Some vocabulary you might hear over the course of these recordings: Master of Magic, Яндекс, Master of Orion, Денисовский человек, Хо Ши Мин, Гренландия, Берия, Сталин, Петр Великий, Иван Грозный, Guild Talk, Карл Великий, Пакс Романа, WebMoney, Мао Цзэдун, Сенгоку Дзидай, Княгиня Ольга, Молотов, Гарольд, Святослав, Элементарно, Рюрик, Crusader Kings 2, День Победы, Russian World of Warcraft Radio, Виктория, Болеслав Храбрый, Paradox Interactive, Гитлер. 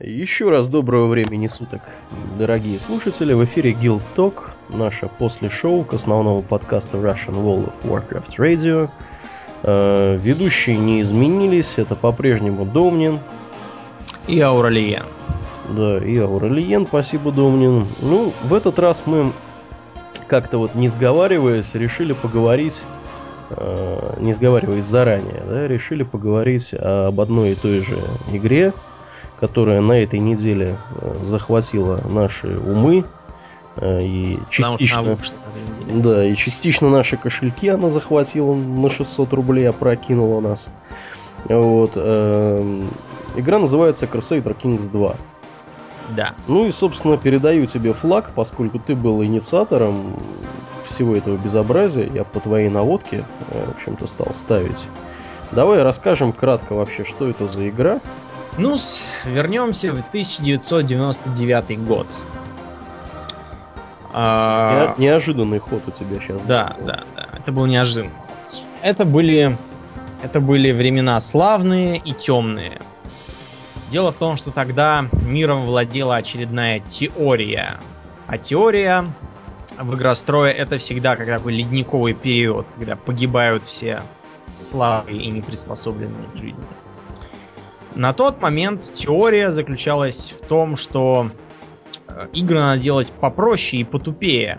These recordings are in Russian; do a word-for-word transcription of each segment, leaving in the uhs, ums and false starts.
Еще раз доброго времени суток, дорогие слушатели, в эфире Guild Talk, наше после-шоу к основному подкасту Russian World of Warcraft Radio. Э, ведущие не изменились, это по-прежнему Домнин и Аурелиен. Да, и Аурелиен, спасибо, Домнин. Ну, в этот раз мы, как-то вот не сговариваясь, решили поговорить, э, не сговариваясь заранее, да, решили поговорить об одной и той же игре, которая на этой неделе захватила наши умы и частично, да, и частично наши кошельки она захватила на шестьсот рублей, опрокинула нас. Вот. Игра называется Crusader Kings два. Да. Ну и, собственно, передаю тебе флаг, поскольку ты был инициатором всего этого безобразия. Я по твоей наводке, в общем-то, стал ставить. Давай расскажем кратко вообще, что это за игра. Ну-с, вернемся в тысяча девятьсот девяносто девятый год. А... Неожиданный ход у тебя сейчас. Да, был. да, да. Это был неожиданный ход. Это были, это были времена славные и темные. Дело в том, что тогда миром владела очередная теория. А теория в игрострое — это всегда как такой ледниковый период, когда погибают все слабые и неприспособленные к жизни. На тот момент теория заключалась в том, что игры надо делать попроще и потупее,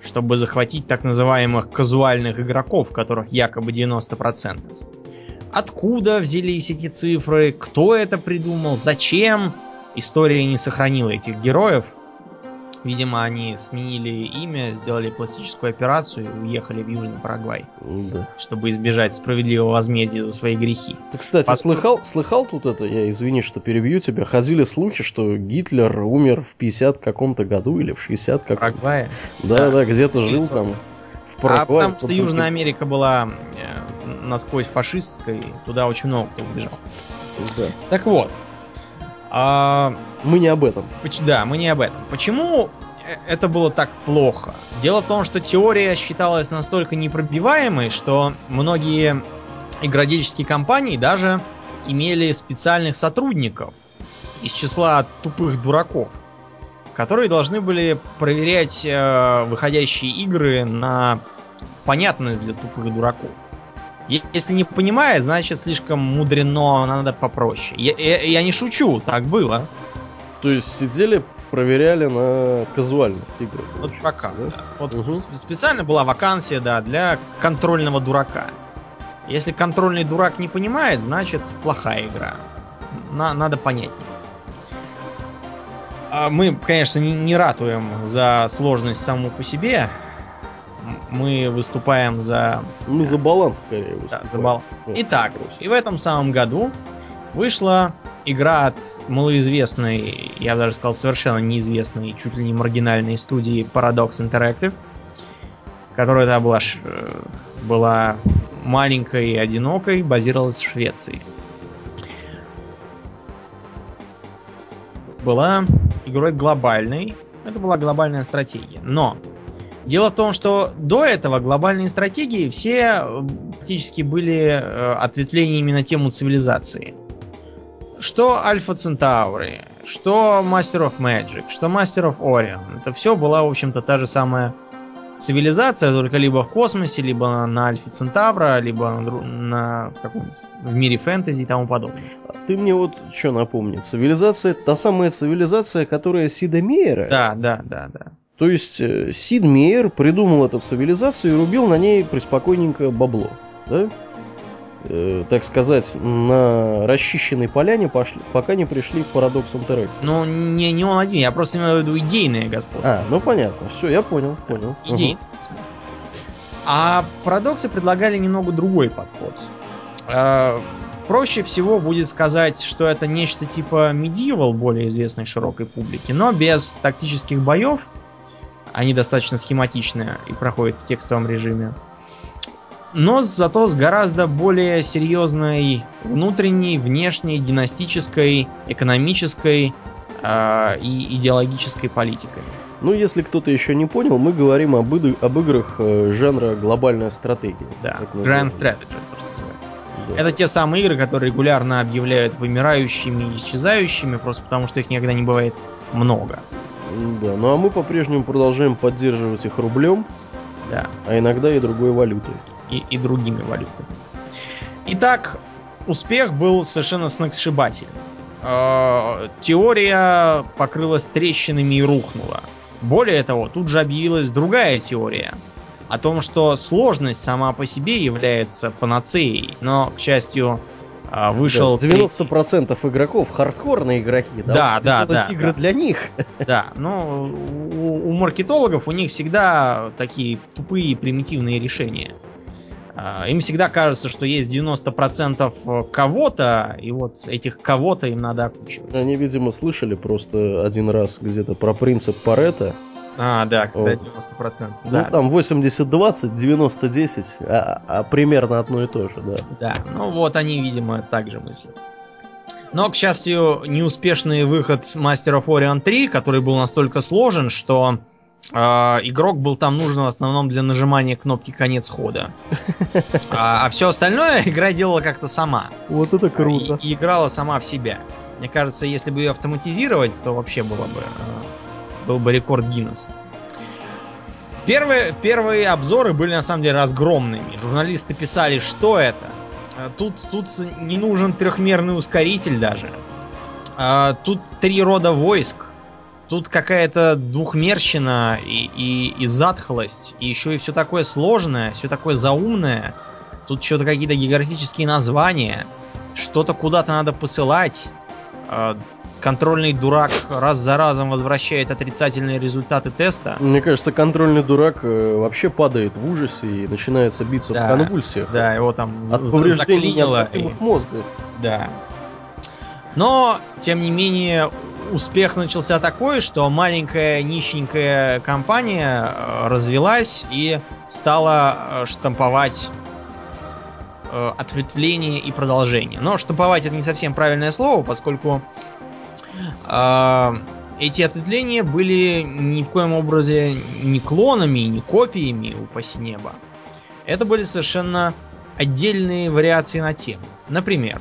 чтобы захватить так называемых казуальных игроков, которых якобы девяносто процентов. Откуда взялись эти цифры, кто это придумал, зачем? История не сохранила этих героев. Видимо, они сменили имя, сделали пластическую операцию и уехали в Южный Парагвай, да, чтобы избежать справедливого возмездия за свои грехи. Ты, кстати, Поскольку... слыхал, слыхал тут это, я извини, что перебью тебя, ходили слухи, что Гитлер умер в пятидесятом каком-то году или в шестидесятом каком-то. Парагвае? Да, да, да, где-то жил там. В Парагвае. А потому что Южная Америка была насквозь фашистской, туда очень много кто убежал. Да. Так вот. А... Мы не об этом. Да, мы не об этом. Почему это было так плохо? Дело в том, что теория считалась настолько непробиваемой, что многие игродельческие компании даже имели специальных сотрудников из числа тупых дураков, которые должны были проверять э, выходящие игры на понятность для тупых дураков. Если не понимает, значит слишком мудрено, надо попроще. Я, я, я не шучу, так было. То есть сидели, проверяли на казуальность игры. Вот пока, да? Да. Вот угу. Специально была вакансия, да, для контрольного дурака. Если контрольный дурак не понимает, значит плохая игра. На, надо понятнее. Мы, конечно, не, не ратуем за сложность саму по себе. Мы выступаем за... Мы за баланс, скорее, выступаем. Да, за баланс. Итак, и в этом самом году вышла игра от малоизвестной, я бы даже сказал, совершенно неизвестной, чуть ли не маргинальной студии Paradox Interactive, которая да, была, ш... была маленькой и одинокой, базировалась в Швеции. Была игрой глобальной. Это была глобальная стратегия. Но... Дело в том, что до этого глобальные стратегии все практически были ответвлениями на тему цивилизации. Что Альфа Центавры, что Master of Magic, что Master of Orion. Это все была, в общем-то, та же самая цивилизация, только либо в космосе, либо на Альфе Центавра, либо на, на каком-нибудь в мире фэнтези и тому подобное. Ты мне вот что напомни. Цивилизация, та самая цивилизация, которая Сида Мейера? Да, да, да, да. То есть Сид Мейер придумал эту цивилизацию и рубил на ней приспокойненько бабло, да? Э, так сказать, на расчищенной поляне пошли, пока не пришли к парадоксам Терекса. Ну, не, не он один, я просто имею в виду идейное господство. А, ну понятно, все, я понял, понял. Идейное господство. А парадоксы предлагали немного другой подход. Э, проще всего будет сказать, что это нечто типа Medieval, более известной широкой публике, но без тактических боев. Они достаточно схематичные и проходят в текстовом режиме. Но зато с гораздо более серьезной внутренней, внешней, династической, экономической э, и идеологической политикой. Ну, если кто-то еще не понял, мы говорим об, ид- об играх э, жанра глобальная стратегия. Да, Grand Strategy, то, что называется. Это те самые игры, которые регулярно объявляют вымирающими и исчезающими, просто потому что их никогда не бывает много. Да, ну а мы по-прежнему продолжаем поддерживать их рублем, да. А иногда и другой валютой. И, и другими валютами. Итак, успех был совершенно сногсшибательным. Теория покрылась трещинами и рухнула. Более того, тут же объявилась другая теория о том, что сложность сама по себе является панацеей. Но, к счастью, вышел... Да, девяносто процентов третий... игроков хардкорные игроки. Да, да, да. Это игры да. для них. Да, но у, у маркетологов у них всегда такие тупые примитивные решения. Им всегда кажется, что есть девяносто процентов кого-то, и вот этих кого-то им надо окучивать. Они, видимо, слышали просто один раз где-то про принцип Парето. А, да, когда вот. девяносто процентов. Ну, да. Там восемьдесят двадцать, девяносто десять, а, а примерно одно и то же, да. Да, ну вот они, видимо, так же мыслят. Но, к счастью, неуспешный выход Master of Orion три, который был настолько сложен, что... Игрок был там нужен в основном для нажимания кнопки «Конец хода». А, а все остальное игра делала как-то сама. Вот это круто. И, и играла сама в себя. Мне кажется, если бы ее автоматизировать, то вообще было бы, был бы рекорд Гиннесса. Первые, первые обзоры были на самом деле разгромными. Журналисты писали, что это. Тут, тут не нужен трехмерный ускоритель даже. Тут три рода войск. Тут какая-то двухмерщина и, и, и затхлость, и еще и все такое сложное, все такое заумное. Тут что-то какие-то географические названия, что-то куда-то надо посылать. Контрольный дурак раз за разом возвращает отрицательные результаты теста. Мне кажется, контрольный дурак вообще падает в ужасе и начинается биться да, в конвульсиях. Да, его там от повреждения активов мозга. Да. Но, тем не менее... Успех начался такой, что маленькая нищенькая компания развелась и стала штамповать ответвление и продолжение. Но штамповать это не совсем правильное слово, поскольку э, эти ответвления были ни в коем образе не клонами, не копиями, упаси неба. Это были совершенно отдельные вариации на тему. Например,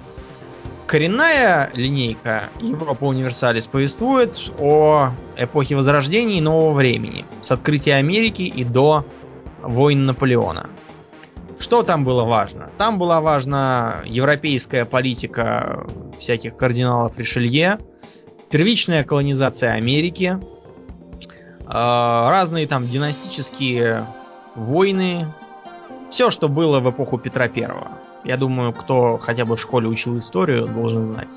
коренная линейка Europa Universalis повествует о эпохе Возрождения и Нового Времени, с открытия Америки и до войн Наполеона. Что там было важно? Там была важна европейская политика всяких кардиналов Ришелье, первичная колонизация Америки, разные там династические войны, все, что было в эпоху Петра Первого. Я думаю, кто хотя бы в школе учил историю, должен знать.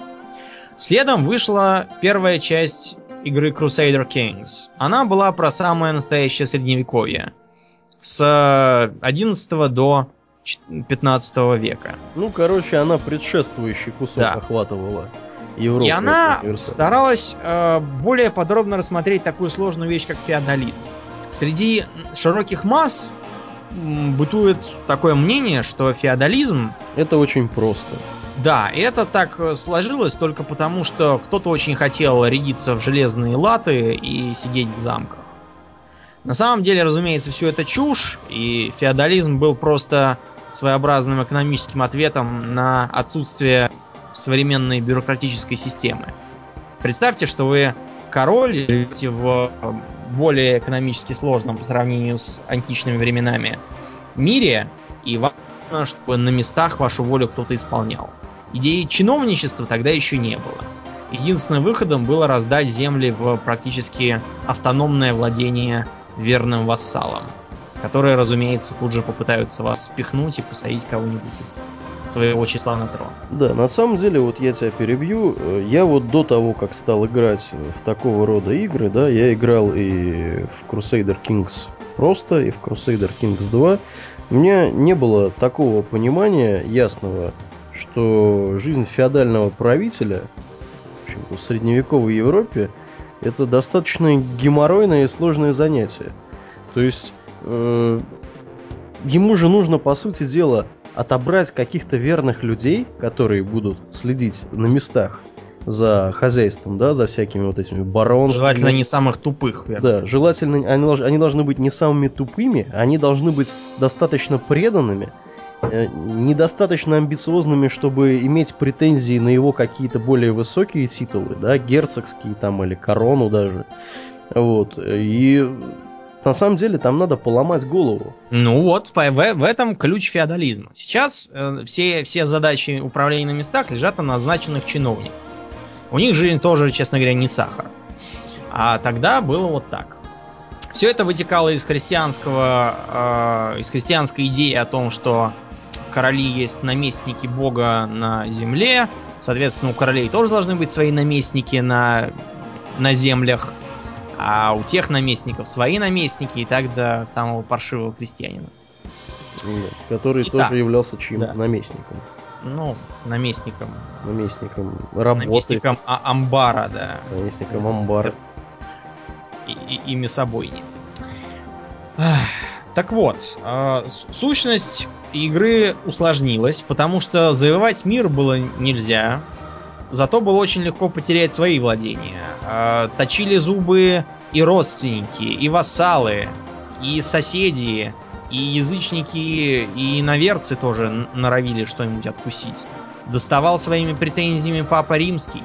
Следом вышла первая часть игры Crusader Kings. Она была про самое настоящее средневековье. С одиннадцатого до пятнадцатого века. Ну, короче, она предшествующий кусок да. охватывала Европу. И она старалась э, более подробно рассмотреть такую сложную вещь, как феодализм. Среди широких масс бытует такое мнение, что феодализм... Это очень просто. Да, это так сложилось только потому, что кто-то очень хотел рядиться в железные латы и сидеть в замках. На самом деле, разумеется, все это чушь, и феодализм был просто своеобразным экономическим ответом на отсутствие современной бюрократической системы. Представьте, что вы король, живете в... более экономически сложном по сравнению с античными временами мире, и важно, чтобы на местах вашу волю кто-то исполнял. Идеи чиновничества тогда еще не было. Единственным выходом было раздать земли в практически автономное владение верным вассалам, которые, разумеется, тут же попытаются вас спихнуть и посадить кого-нибудь из своего числа на трон. Да, на самом деле, вот я тебя перебью, я вот до того, как стал играть в такого рода игры, да, я играл и в Crusader Kings просто, и в Crusader Kings два, у меня не было такого понимания ясного, что жизнь феодального правителя, в общем-то, в средневековой Европе, это достаточно геморройное и сложное занятие. То есть, э, ему же нужно, по сути дела, отобрать каких-то верных людей, которые будут следить на местах за хозяйством, да, за всякими вот этими баронами. Желательно не самых тупых. Верно. Да, желательно, они, они должны быть не самыми тупыми, они должны быть достаточно преданными недостаточно амбициозными, чтобы иметь претензии на его какие-то более высокие титулы, да, герцогские там или корону даже. Вот. И на самом деле там надо поломать голову. Ну вот, в, в этом ключ феодализма. Сейчас э, все, все задачи управления на местах лежат на назначенных чиновников. У них жизнь тоже, честно говоря, не сахар. А тогда было вот так. Все это вытекало из христианского, э, из христианской идеи о том, что короли есть наместники Бога на земле. Соответственно, у королей тоже должны быть свои наместники на, на землях. А у тех наместников свои наместники, и так до самого паршивого крестьянина. Нет, который и тоже так являлся чьим-то да. наместником. Ну, наместником. Наместником работы. Наместником а- амбара, да. Наместником амбара. И, и, ими собой. Так вот, э, сущность игры усложнилась, потому что завоевать мир было нельзя. Зато было очень легко потерять свои владения. Э, точили зубы и родственники, и вассалы, и соседи, и язычники, и иноверцы тоже норовили что-нибудь откусить. Доставал своими претензиями Папа Римский.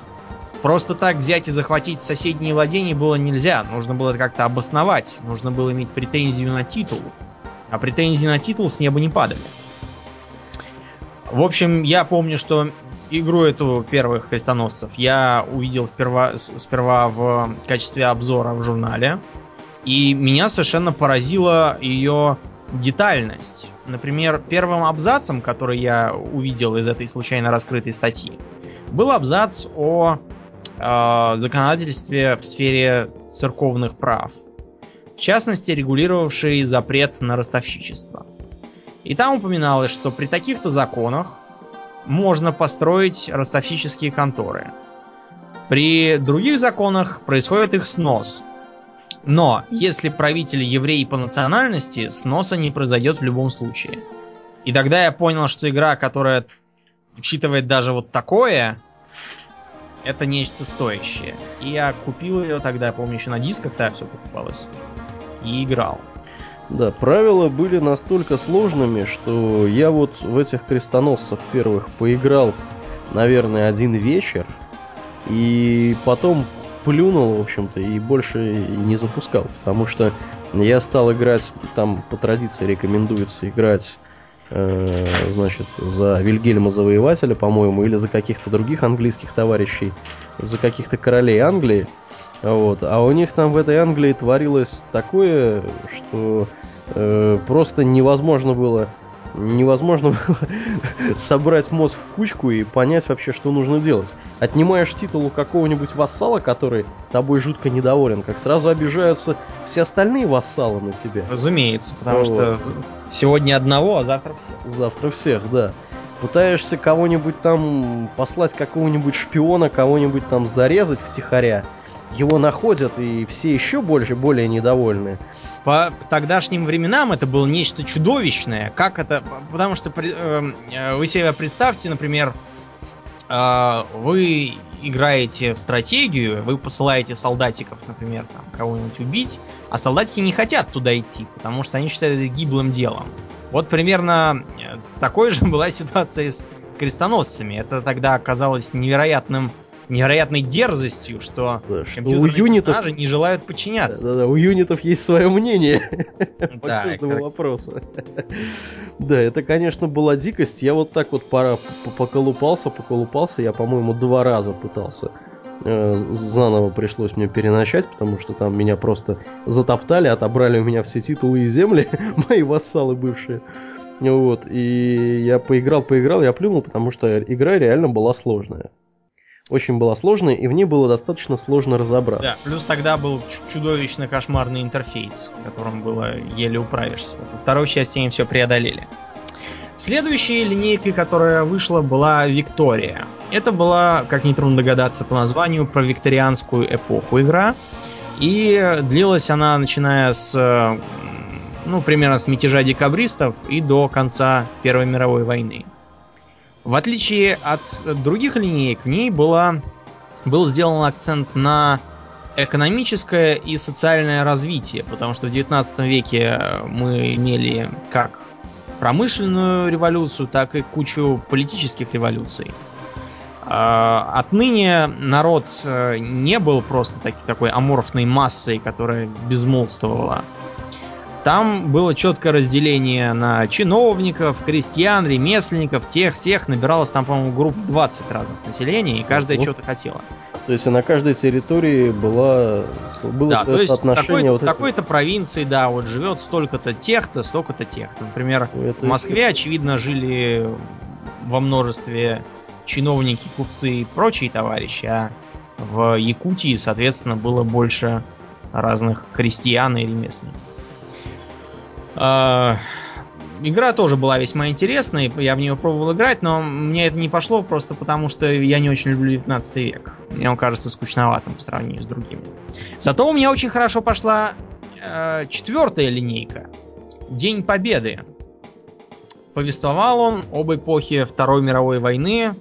Просто так взять и захватить соседние владения было нельзя. Нужно было это как-то обосновать. Нужно было иметь претензию на титул. А претензии на титул с неба не падали. В общем, я помню, что игру эту первых крестоносцев я увидел вперва, сперва в качестве обзора в журнале. И меня совершенно поразила ее детальность. Например, первым абзацем, который я увидел из этой случайно раскрытой статьи, был абзац о законодательстве в сфере церковных прав, в частности, регулировавший запрет на ростовщичество. И там упоминалось, что при таких-то законах можно построить ростовщические конторы. При других законах происходит их снос. Но если правитель еврей по национальности, сноса не произойдет в любом случае. И тогда я понял, что игра, которая учитывает даже вот такое, это нечто стоящее. И я купил ее тогда, я помню, еще на дисках тогда все покупалось. И играл. Да, правила были настолько сложными, что я вот в этих крестоносцев первых поиграл, наверное, один вечер. И потом плюнул, в общем-то, и больше не запускал. Потому что я стал играть, там по традиции рекомендуется играть, значит, за Вильгельма-завоевателя, по-моему, или за каких-то других английских товарищей, за каких-то королей Англии. Вот. А у них там в этой Англии творилось такое, что э, просто невозможно было, невозможно было собрать мозг в кучку и понять вообще, что нужно делать. Отнимаешь титул у какого-нибудь вассала, который тобой жутко недоволен, как сразу обижаются все остальные вассалы на тебя. Разумеется, потому вот. что сегодня одного, а завтра всех. Завтра всех, да. Пытаешься кого-нибудь там послать, какого-нибудь шпиона, кого-нибудь там зарезать втихаря. Его находят, и все еще больше, более недовольны. По тогдашним временам это было нечто чудовищное. Как это... Потому что э, вы себе представьте, например, э, вы играете в стратегию, вы посылаете солдатиков, например, там, кого-нибудь убить, а солдатики не хотят туда идти, потому что они считают это гиблым делом. Вот примерно такой же была ситуация с крестоносцами. Это тогда оказалось невероятным... невероятной дерзостью, что, да, что у юнитов персонажи не желают подчиняться. Да, да, да, у юнитов есть свое мнение по каждому вопросу. Да, это, конечно, была дикость. Я вот так вот поколупался, поколупался. Я, по-моему, два раза пытался. Заново пришлось мне переначать, потому что там меня просто затоптали, отобрали у меня все титулы и земли, мои вассалы бывшие. Вот. И я поиграл, поиграл, я плюнул, потому что игра реально была сложная. Очень была сложная, и в ней было достаточно сложно разобраться. Да, плюс тогда был чудовищно кошмарный интерфейс, которым было еле управишься. Во второй части они все преодолели. Следующей линейкой, которая вышла, была Виктория. Это была, как нетрудно догадаться по названию, про викторианскую эпоху игра. И длилась она, начиная с, ну, примерно с мятежа декабристов и до конца Первой мировой войны. В отличие от других линеек, в ней была, был сделан акцент на экономическое и социальное развитие, потому что в девятнадцатом веке мы имели как промышленную революцию, так и кучу политических революций. Отныне народ не был просто так, такой аморфной массой, которая безмолвствовала. Там было четкое разделение на чиновников, крестьян, ремесленников, тех, всех. Набиралось там, по-моему, групп двадцать разных населения, и каждая вот чего-то хотела. То есть на каждой территории была, было да, свое то есть соотношение... В такой-то, вот в такой-то провинции, да, вот живет столько-то тех-то, столько-то тех-то. Например, это в Москве, это... очевидно, жили во множестве чиновники, купцы и прочие товарищи, а в Якутии, соответственно, было больше разных крестьян и ремесленников. Игра тоже была весьма интересной, я в нее пробовал играть, но мне это не пошло просто потому, что я не очень люблю девятнадцатый век. Мне он кажется скучноватым по сравнению с другими. Зато у меня очень хорошо пошла э, четвертая линейка. День Победы. Повествовал он об эпохе Второй мировой войны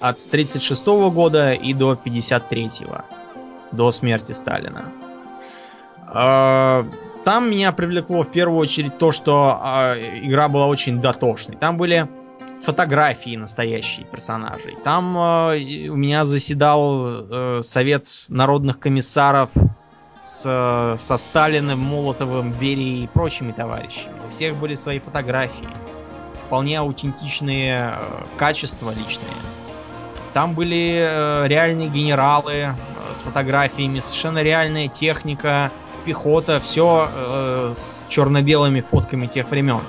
от тридцать шестого года и до пятьдесят третьего, до смерти Сталина. Э, Там меня привлекло в первую очередь то, что э, игра была очень дотошной. Там были фотографии настоящих персонажей. Там э, у меня заседал э, совет народных комиссаров с, э, со Сталиным, Молотовым, Берией и прочими товарищами. У всех были свои фотографии. Вполне аутентичные э, качества личные. Там были э, реальные генералы э, с фотографиями, совершенно реальная техника, пехота, все э, с черно-белыми фотками тех времен.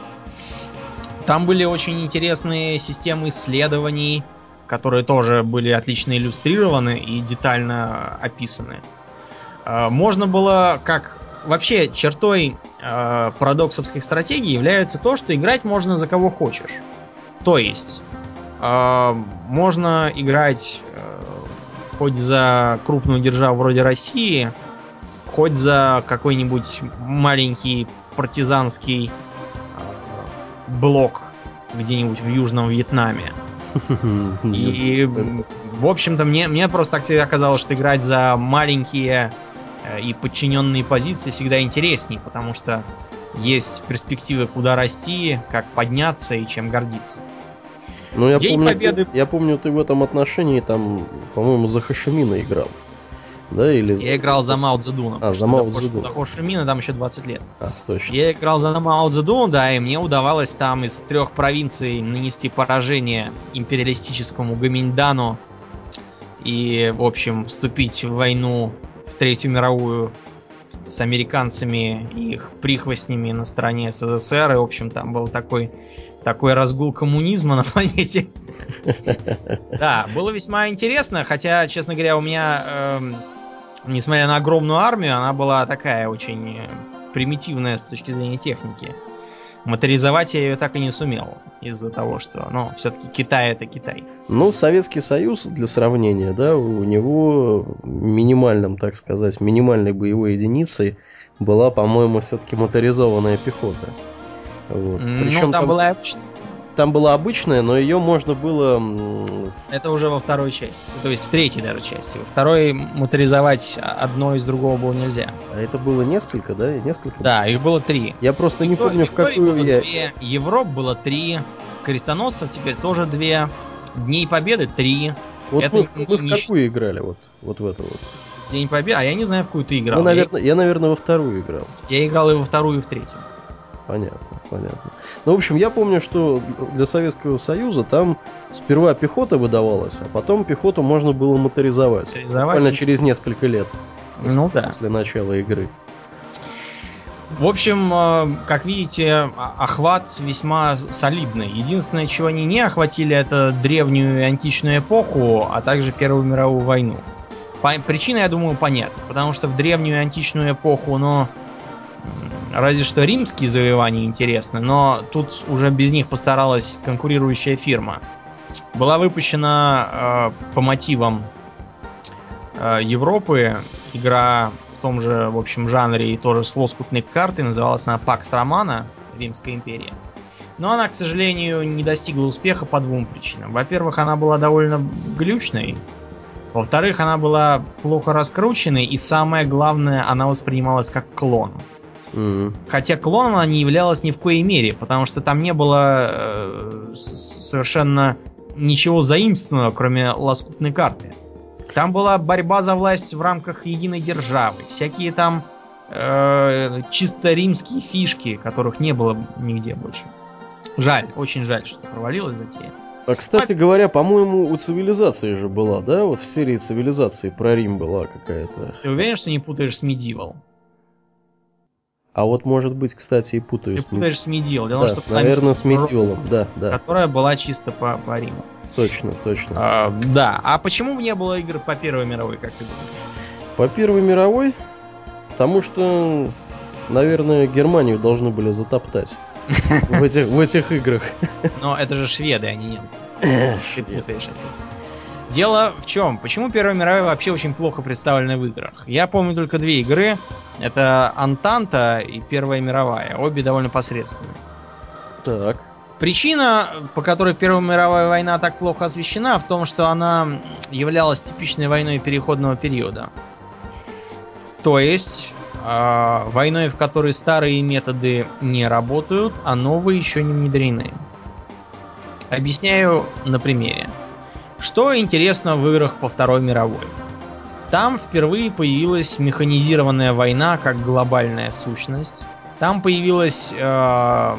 Там были очень интересные системы исследований, которые тоже были отлично иллюстрированы и детально описаны. Э, можно было, как вообще чертой э, парадоксовских стратегий является то, что играть можно за кого хочешь. То есть э, можно играть э, хоть за крупную державу вроде России, хоть за какой-нибудь маленький партизанский блок где-нибудь в Южном Вьетнаме. И, в общем-то, мне, мне просто так всегда казалось, что играть за маленькие и подчиненные позиции всегда интереснее, потому что есть перспективы, куда расти, как подняться и чем гордиться. Ну, я День помню, Победы... Я помню, ты в этом отношении, там, по-моему, за Хо Ши Мина играл. Да, или... Я играл за Мао Цзэдуна. А, за Мао Цзэдуна. До Хо Ши Мина там еще двадцать лет. А, точно. Я играл за Мао Цзэдуна, да, и мне удавалось там из трех провинций нанести поражение империалистическому Гоминьдану и, в общем, вступить в войну в Третью мировую с американцами и их прихвостнями на стороне СССР. И, в общем, там был такой... Такой разгул коммунизма на планете. Да, было весьма интересно, хотя, честно говоря, у меня, несмотря на огромную армию, она была такая очень примитивная с точки зрения техники. Моторизовать я ее так и не сумел из-за того, что, ну, все-таки Китай это Китай. Ну, Советский Союз, для сравнения, да, у него минимальным, так сказать, минимальной боевой единицей была, по-моему, все-таки моторизованная пехота. Вот. Причем ну, там, там, была... там была обычная, но ее можно было... Это уже во второй части, то есть в третьей даже части. Во второй моторизовать одно из другого было нельзя. А это было несколько, да? Несколько? Да, их было три. Я просто Виктор... не помню, Виктории в какую было я... две, Европ было три, крестоносцев теперь тоже две, Дней Победы три. Вот это мы, мы в какую счит... играли? Вот, вот в эту вот. День Победы? А я не знаю, в какую ты играл. Ну, наверное, я... я, наверное, во вторую играл. Я играл и во вторую, и в третью. Понятно, понятно. Ну, в общем, я помню, что для Советского Союза там сперва пехота выдавалась, а потом пехоту можно было моторизовать. Моторизовать. Буквально через несколько лет. Ну после да. После начала игры. В общем, как видите, охват весьма солидный. Единственное, чего они не охватили, это древнюю и античную эпоху, а также Первую мировую войну. Причина, я думаю, понятна. Потому что в древнюю и античную эпоху, но... Разве что римские завоевания интересны, но тут уже без них постаралась конкурирующая фирма. Была выпущена э, по мотивам э, Европы игра в том же, в общем, жанре и тоже с лоскутной картой. Называлась она «Пакс Романа», Римская империя. Но она, к сожалению, не достигла успеха по двум причинам. Во-первых, она была довольно глючной. Во-вторых, она была плохо раскрученной. И самое главное, она воспринималась как клон. Mm-hmm. Хотя клоном она не являлась ни в коей мере, потому что там не было э, совершенно ничего заимствованного, кроме лоскутной карты. Там была борьба за власть в рамках единой державы, всякие там э, чисто римские фишки, которых не было нигде больше. Жаль, очень жаль, что провалилась затея. А, кстати говоря, по-моему, у цивилизации же была, да? Вот в серии цивилизации про Рим была какая-то. Ты уверен, что не путаешь с Medieval? А вот, может быть, кстати, и путаюсь. Ты путаешь с Medieval. Да, что наверное, с Medieval, да, да. Которая была чисто по, по Риму. Точно, точно. А, да, а почему не было игр по Первой мировой, как ты думаешь? По Первой мировой? Потому что, наверное, Германию должны были затоптать. В этих, в этих играх. Но это же шведы, а не немцы. Ты путаешь это. Дело в чем? Почему Первая мировая вообще очень плохо представлена в играх? Я помню только две игры. Это Антанта и Первая мировая. Обе довольно посредственные. Так. Причина, по которой Первая мировая война так плохо освещена, в том, что она являлась типичной войной переходного периода. То есть... войной, в которой старые методы не работают, а новые еще не внедрены. Объясняю на примере. Что интересно в играх по Второй мировой? Там впервые появилась механизированная война как глобальная сущность. Там появилась э,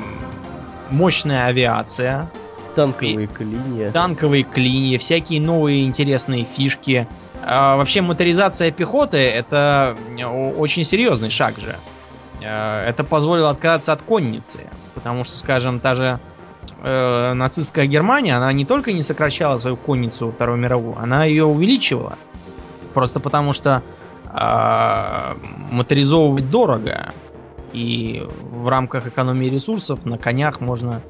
мощная авиация. Танковые клинья. Танковые клинья, всякие новые интересные фишки. Вообще моторизация пехоты — это очень серьезный шаг же. Это позволило отказаться от конницы. Потому что, скажем, та же э, нацистская Германия, она не только не сокращала свою конницу во Вторую мировую, она ее увеличивала. Просто потому что э, моторизовывать дорого. И в рамках экономии ресурсов на конях можно...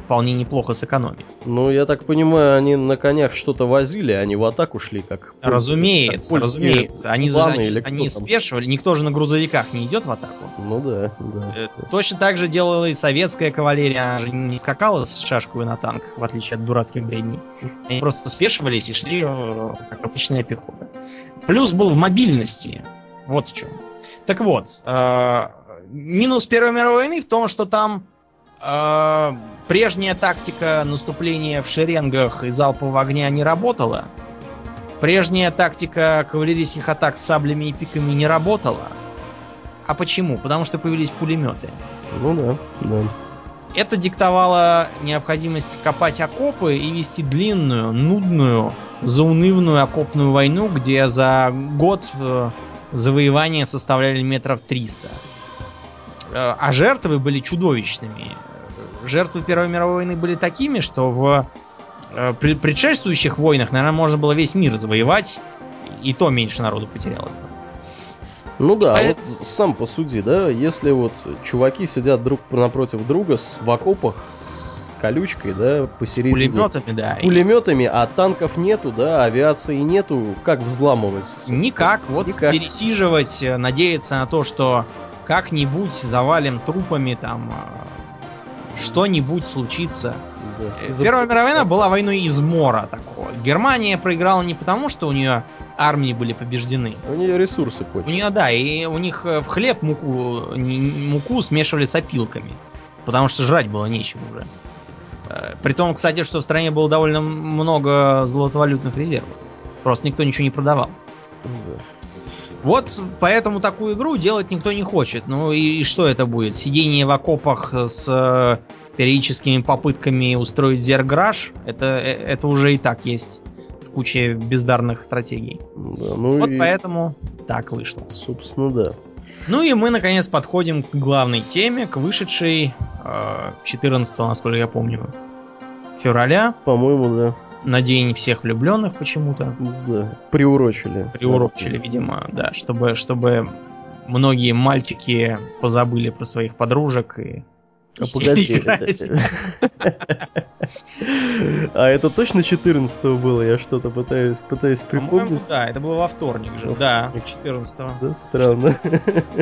вполне неплохо сэкономить. Ну, я так понимаю, они на конях что-то возили, они в атаку шли как... Разумеется, как разумеется. Они, они, они спешивали, никто же на грузовиках не идет в атаку. Ну да, да. Точно так же делала и советская кавалерия, она же не скакала с шашкой на танк, в отличие от дурацких бредней. Они просто спешивались и шли как обычная пехота. Плюс был в мобильности. Вот в чем. Так вот, минус Первой мировой войны в том, что там прежняя тактика наступления в шеренгах и залпового огня не работала. Прежняя тактика кавалерийских атак с саблями и пиками не работала. А почему? Потому что появились пулеметы. Ну да, да. Это диктовало необходимость копать окопы и вести длинную, нудную, заунывную окопную войну, где за год завоевания составляли метров триста. А жертвы были чудовищными. Жертвы Первой мировой войны были такими, что в предшествующих войнах, наверное, можно было весь мир завоевать, и то меньше народу потерялось. Ну да, а вот это... сам посуди, да, если вот чуваки сидят друг напротив друга в окопах с колючкой, да, посередине. Пулеметами, да. С пулеметами, а танков нету, да, авиации нету, как взламывать? Никак, вот Никак. Пересиживать, надеяться на то, что как-нибудь завалим трупами, там что-нибудь случится. Да. Первая мировая война была войной измора такого. Германия проиграла не потому, что у нее армии были побеждены. У нее ресурсы кончились. У нее, да, и у них в хлеб муку, муку смешивали с опилками, потому что жрать было нечего уже. Притом, кстати, что в стране было довольно много золотовалютных резервов. Просто никто ничего не продавал. Да. Вот поэтому такую игру делать никто не хочет. Ну и, и что это будет? Сидение в окопах с э, периодическими попытками устроить зерграж? Это, это уже и так есть в куче бездарных стратегий. Да, ну вот и... поэтому так вышло. Собственно, да. Ну и мы, наконец, подходим к главной теме, к вышедшей э, четырнадцатого, насколько я помню, февраля. По-моему, да. На День всех влюбленных почему-то. Да, приурочили. Приурочили, да. Видимо, да. Чтобы, чтобы многие мальчики позабыли про своих подружек и... А, а это точно четырнадцатого было? Я что-то пытаюсь, пытаюсь припомнить. Да, это было во вторник же. Во да, четырнадцатого. Да, странно.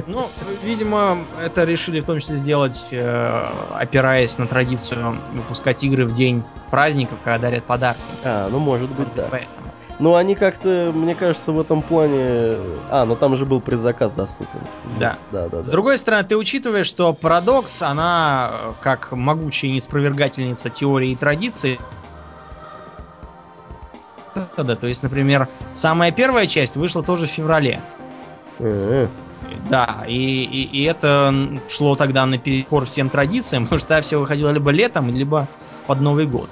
Ну, видимо, это решили в том числе сделать, э, опираясь на традицию выпускать игры в день праздников, когда дарят подарки. А, ну может быть, может быть да. Поэтому. Ну, они как-то, мне кажется, в этом плане... А, ну там же был предзаказ доступен. Да. Да, да, да. С другой стороны, ты учитываешь, что Paradox, она, как могучая неспровергательница теории и традиции... Да, то есть, например, самая первая часть вышла тоже в феврале. Mm-hmm. Да, и, и, и это шло тогда наперекор всем традициям, потому что все выходило либо летом, либо под Новый год.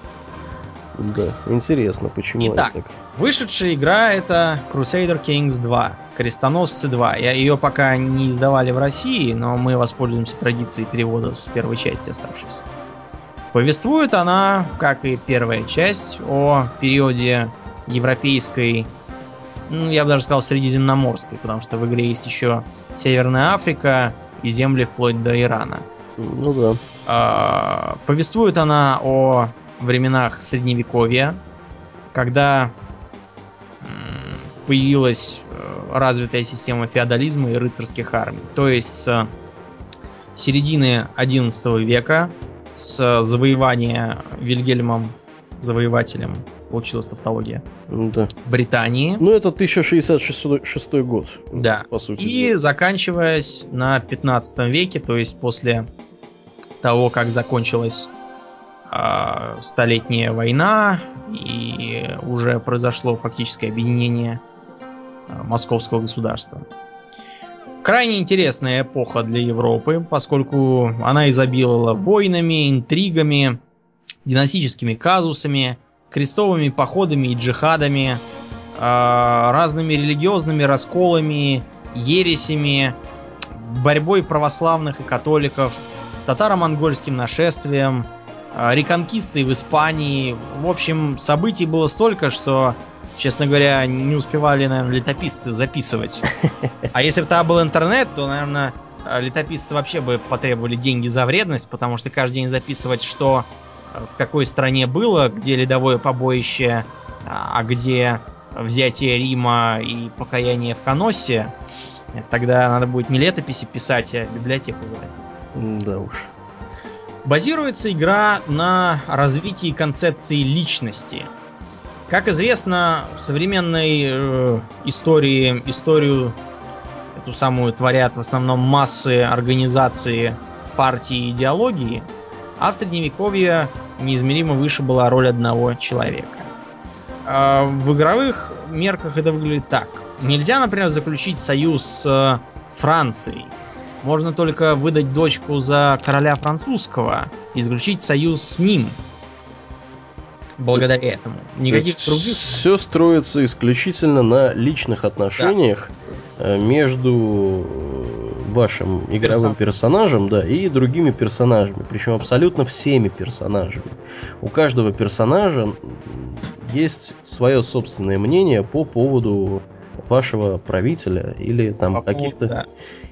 Да, интересно, почему. Итак, так? Вышедшая игра — это Crusader Kings два, Крестоносцы два. Я, ее пока не издавали в России, но мы воспользуемся традицией перевода с первой части оставшейся. Повествует она, как и первая часть, о периоде европейской, ну, я бы даже сказал, средиземноморской, потому что в игре есть еще Северная Африка и земли вплоть до Ирана. Ну да. А, повествует она о временах Средневековья, когда появилась развитая система феодализма и рыцарских армий. То есть с середины одиннадцатого века, с завоевания Вильгельмом-завоевателем, получилась тавтология, да, Британии. Ну, это тысяча шестьдесят шестой год, да, по сути. И да, заканчиваясь на пятнадцатом веке, то есть после того, как закончилась э, Столетняя война и уже произошло фактическое объединение э, Московского государства. Крайне интересная эпоха для Европы, поскольку она изобиловала войнами, интригами, династическими казусами, крестовыми походами и джихадами, разными религиозными расколами, ересями, борьбой православных и католиков, татаро-монгольским нашествием, реконкистой в Испании. В общем, событий было столько, что, честно говоря, не успевали, наверное, летописцы записывать. А если бы тогда был интернет, то, наверное, летописцы вообще бы потребовали деньги за вредность, потому что каждый день записывать, что в какой стране было, где ледовое побоище, а где взятие Рима и покаяние в Коноссе, тогда надо будет не летописи писать, а библиотеку звать. Да уж. Базируется игра на развитии концепции личности. Как известно, в современной э, истории историю эту самую творят в основном массы, организации, партии, идеологии. А в средневековье неизмеримо выше была роль одного человека. В игровых мерках это выглядит так. Нельзя, например, заключить союз с Францией. Можно только выдать дочку за короля французского и заключить союз с ним. Благодаря этому. Никаких других... Все строится исключительно на личных отношениях, да, между... вашим игровым Персон. персонажем, да, и другими персонажами, причем абсолютно всеми персонажами. У каждого персонажа есть свое собственное мнение по поводу вашего правителя или там по каких-то, да,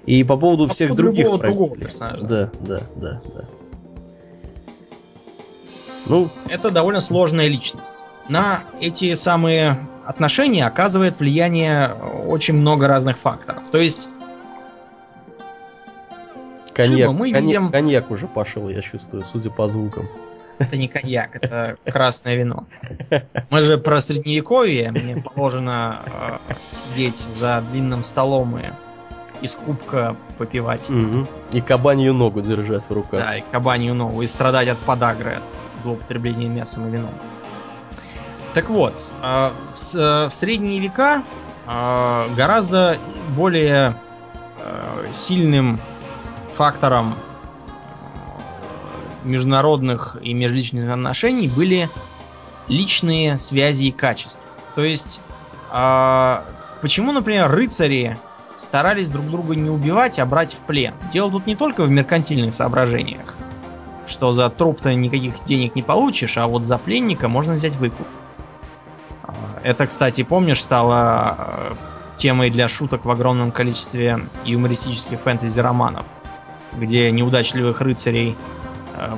и по поводу по всех по других другого, правителей. Другого да, да, да, да. Ну, это довольно сложная личность. На эти самые отношения оказывает влияние очень много разных факторов. То есть Коньяк, мы коньяк, видим... коньяк уже пошел, я чувствую, судя по звукам. Это не коньяк, это красное вино. Мы же про средневековье, мне положено э, сидеть за длинным столом и из кубка попивать. Угу. И кабанью ногу держать в руках. Да, и кабанью ногу, и страдать от подагры, от злоупотребления мясом и вином. Так вот, э, в, э, в средние века э, гораздо более э, сильным фактором международных и межличностных отношений были личные связи и качества. То есть, э, почему, например, рыцари старались друг друга не убивать, а брать в плен? Дело тут не только в меркантильных соображениях, что за труп-то никаких денег не получишь, а вот за пленника можно взять выкуп. Это, кстати, помнишь, стало темой для шуток в огромном количестве юмористических фэнтези-романов, где неудачливых рыцарей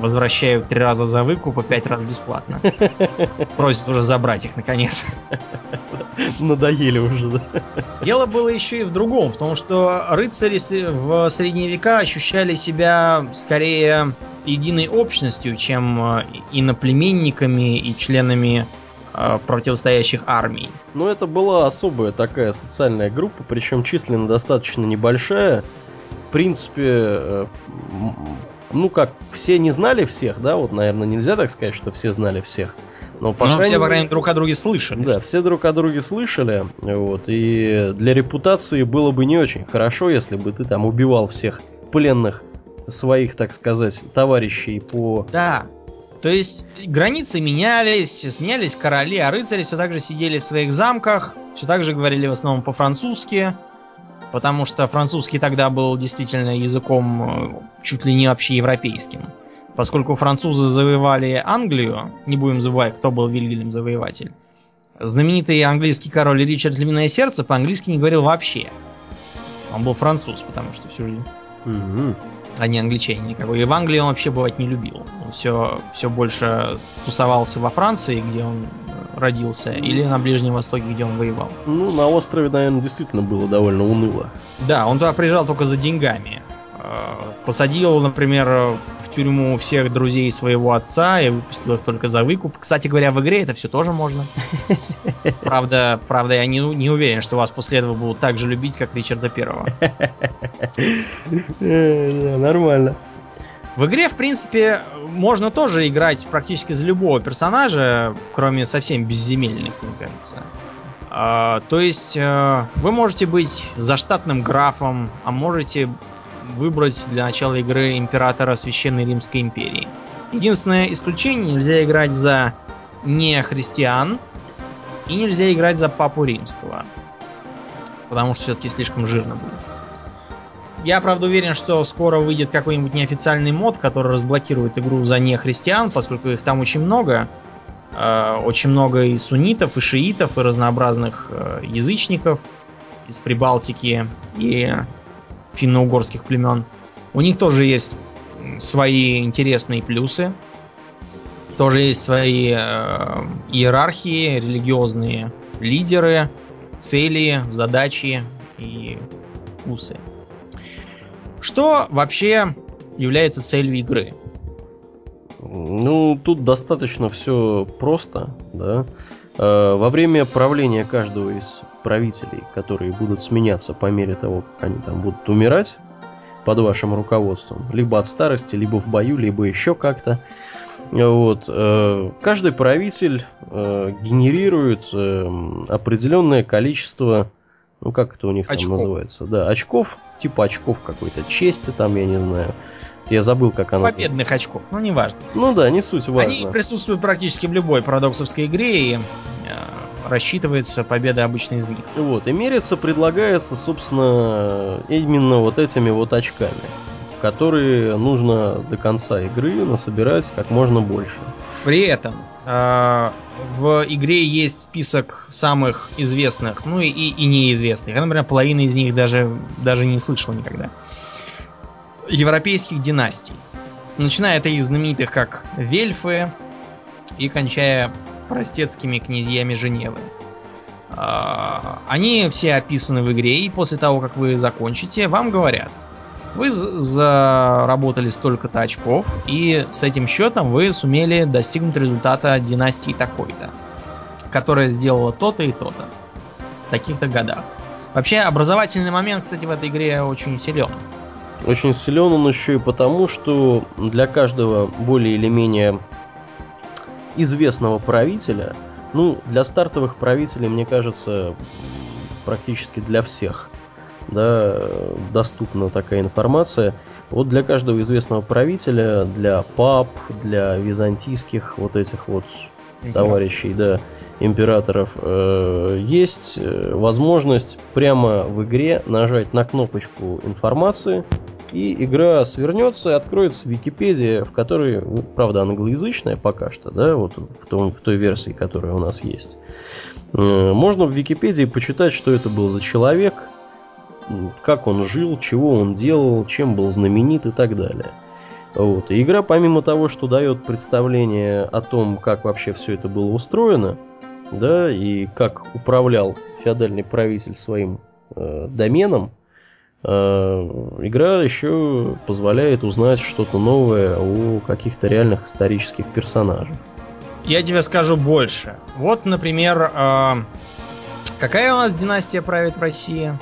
возвращают три раза за выкуп, а пять раз бесплатно. Просят уже забрать их, наконец. Надоели уже, да? Дело было еще и в другом, в том, что рыцари в средние века ощущали себя скорее единой общностью, чем иноплеменниками и членами противостоящих армий. Но это была особая такая социальная группа, причем численно достаточно небольшая. В принципе, ну как, все не знали всех, да, вот, наверное, нельзя так сказать, что все знали всех. Но, по Но все, по крайней мере, друг о друге слышали. Да, все друг о друге слышали, вот, и для репутации было бы не очень хорошо, если бы ты там убивал всех пленных своих, так сказать, товарищей по... Да. То есть границы менялись, сменялись короли, а рыцари все так же сидели в своих замках, все так же говорили в основном по-французски, потому что французский тогда был действительно языком чуть ли не общеевропейским. Поскольку французы завоевали Англию, не будем забывать, кто был Вильгельм-завоеватель, знаменитый английский король Ричард Львиное Сердце по-английски не говорил вообще. Он был француз, потому что всю жизнь... Mm-hmm. А не англичане никакой. И в Англии он вообще бывать не любил. Он все, все больше тусовался во Франции, где он родился, или на Ближнем Востоке, где он воевал. Ну, на острове, наверное, действительно было довольно уныло. Да, он туда приезжал только за деньгами. Посадил, например, в тюрьму всех друзей своего отца и выпустил их только за выкуп. Кстати говоря, в игре это все тоже можно. Правда, правда, я не, не уверен, что вас после этого будут так же любить, как Ричарда Первого. Нормально. В игре, в принципе, можно тоже играть практически за любого персонажа, кроме совсем безземельных, мне кажется. То есть вы можете быть заштатным графом, а можете... выбрать для начала игры императора Священной Римской империи. Единственное исключение, нельзя играть за не христиан и нельзя играть за папу римского, потому что все-таки слишком жирно будет. Я, правда, уверен, что скоро выйдет какой-нибудь неофициальный мод, который разблокирует игру за не христиан, поскольку их там очень много. Э, очень много и суннитов, и шиитов, и разнообразных э, язычников из Прибалтики, и финно-угорских племен. У них тоже есть свои интересные плюсы. Тоже есть свои э, иерархии, религиозные лидеры, цели, задачи и вкусы. Что вообще является целью игры? Ну, тут достаточно все просто, да. Во время правления каждого из правителей, которые будут сменяться по мере того, как они там будут умирать под вашим руководством, либо от старости, либо в бою, либо еще как-то, вот, каждый правитель генерирует определенное количество, ну как это у них очков. Там называется, да, очков, типа очков какой-то чести, там, я не знаю. Я забыл, как оно... Победных очков, ну не важно. Ну да, не суть важно. Они присутствуют практически в любой парадоксовской игре, и э, рассчитывается победа обычно из них. Вот, и мериться предлагается, собственно, именно вот этими вот очками, которые нужно до конца игры насобирать как можно больше. При этом э, в игре есть список самых известных, ну и, и неизвестных. Я, например, половина из них даже, даже не слышал никогда. Европейских династий. Начиная от таких знаменитых, как вельфы, и кончая простецкими князьями Женевы. Они все описаны в игре, и после того, как вы закончите, вам говорят: вы заработали столько-то очков, и с этим счетом вы сумели достигнуть результата династии такой-то, которая сделала то-то и то-то в таких-то годах. Вообще, образовательный момент, кстати, в этой игре очень силен. Очень силен он еще и потому, что для каждого более или менее известного правителя, ну, для стартовых правителей, мне кажется, практически для всех, да, доступна такая информация. Вот для каждого известного правителя, для пап, для византийских вот этих вот товарищей, да, императоров, э, есть возможность прямо в игре нажать на кнопочку информации, и игра свернется и откроется Википедия, в которой, правда, англоязычная пока что, да, вот в, том, в той версии, которая у нас есть. Э, можно в Википедии почитать, что это был за человек, как он жил, чего он делал, чем был знаменит и так далее. Вот. И игра, помимо того, что дает представление о том, как вообще все это было устроено, да, и как управлял феодальный правитель своим э, доменом, э, игра еще позволяет узнать что-то новое о каких-то реальных исторических персонажах. Я тебе скажу больше. Вот, например, э, какая у нас династия правит в России?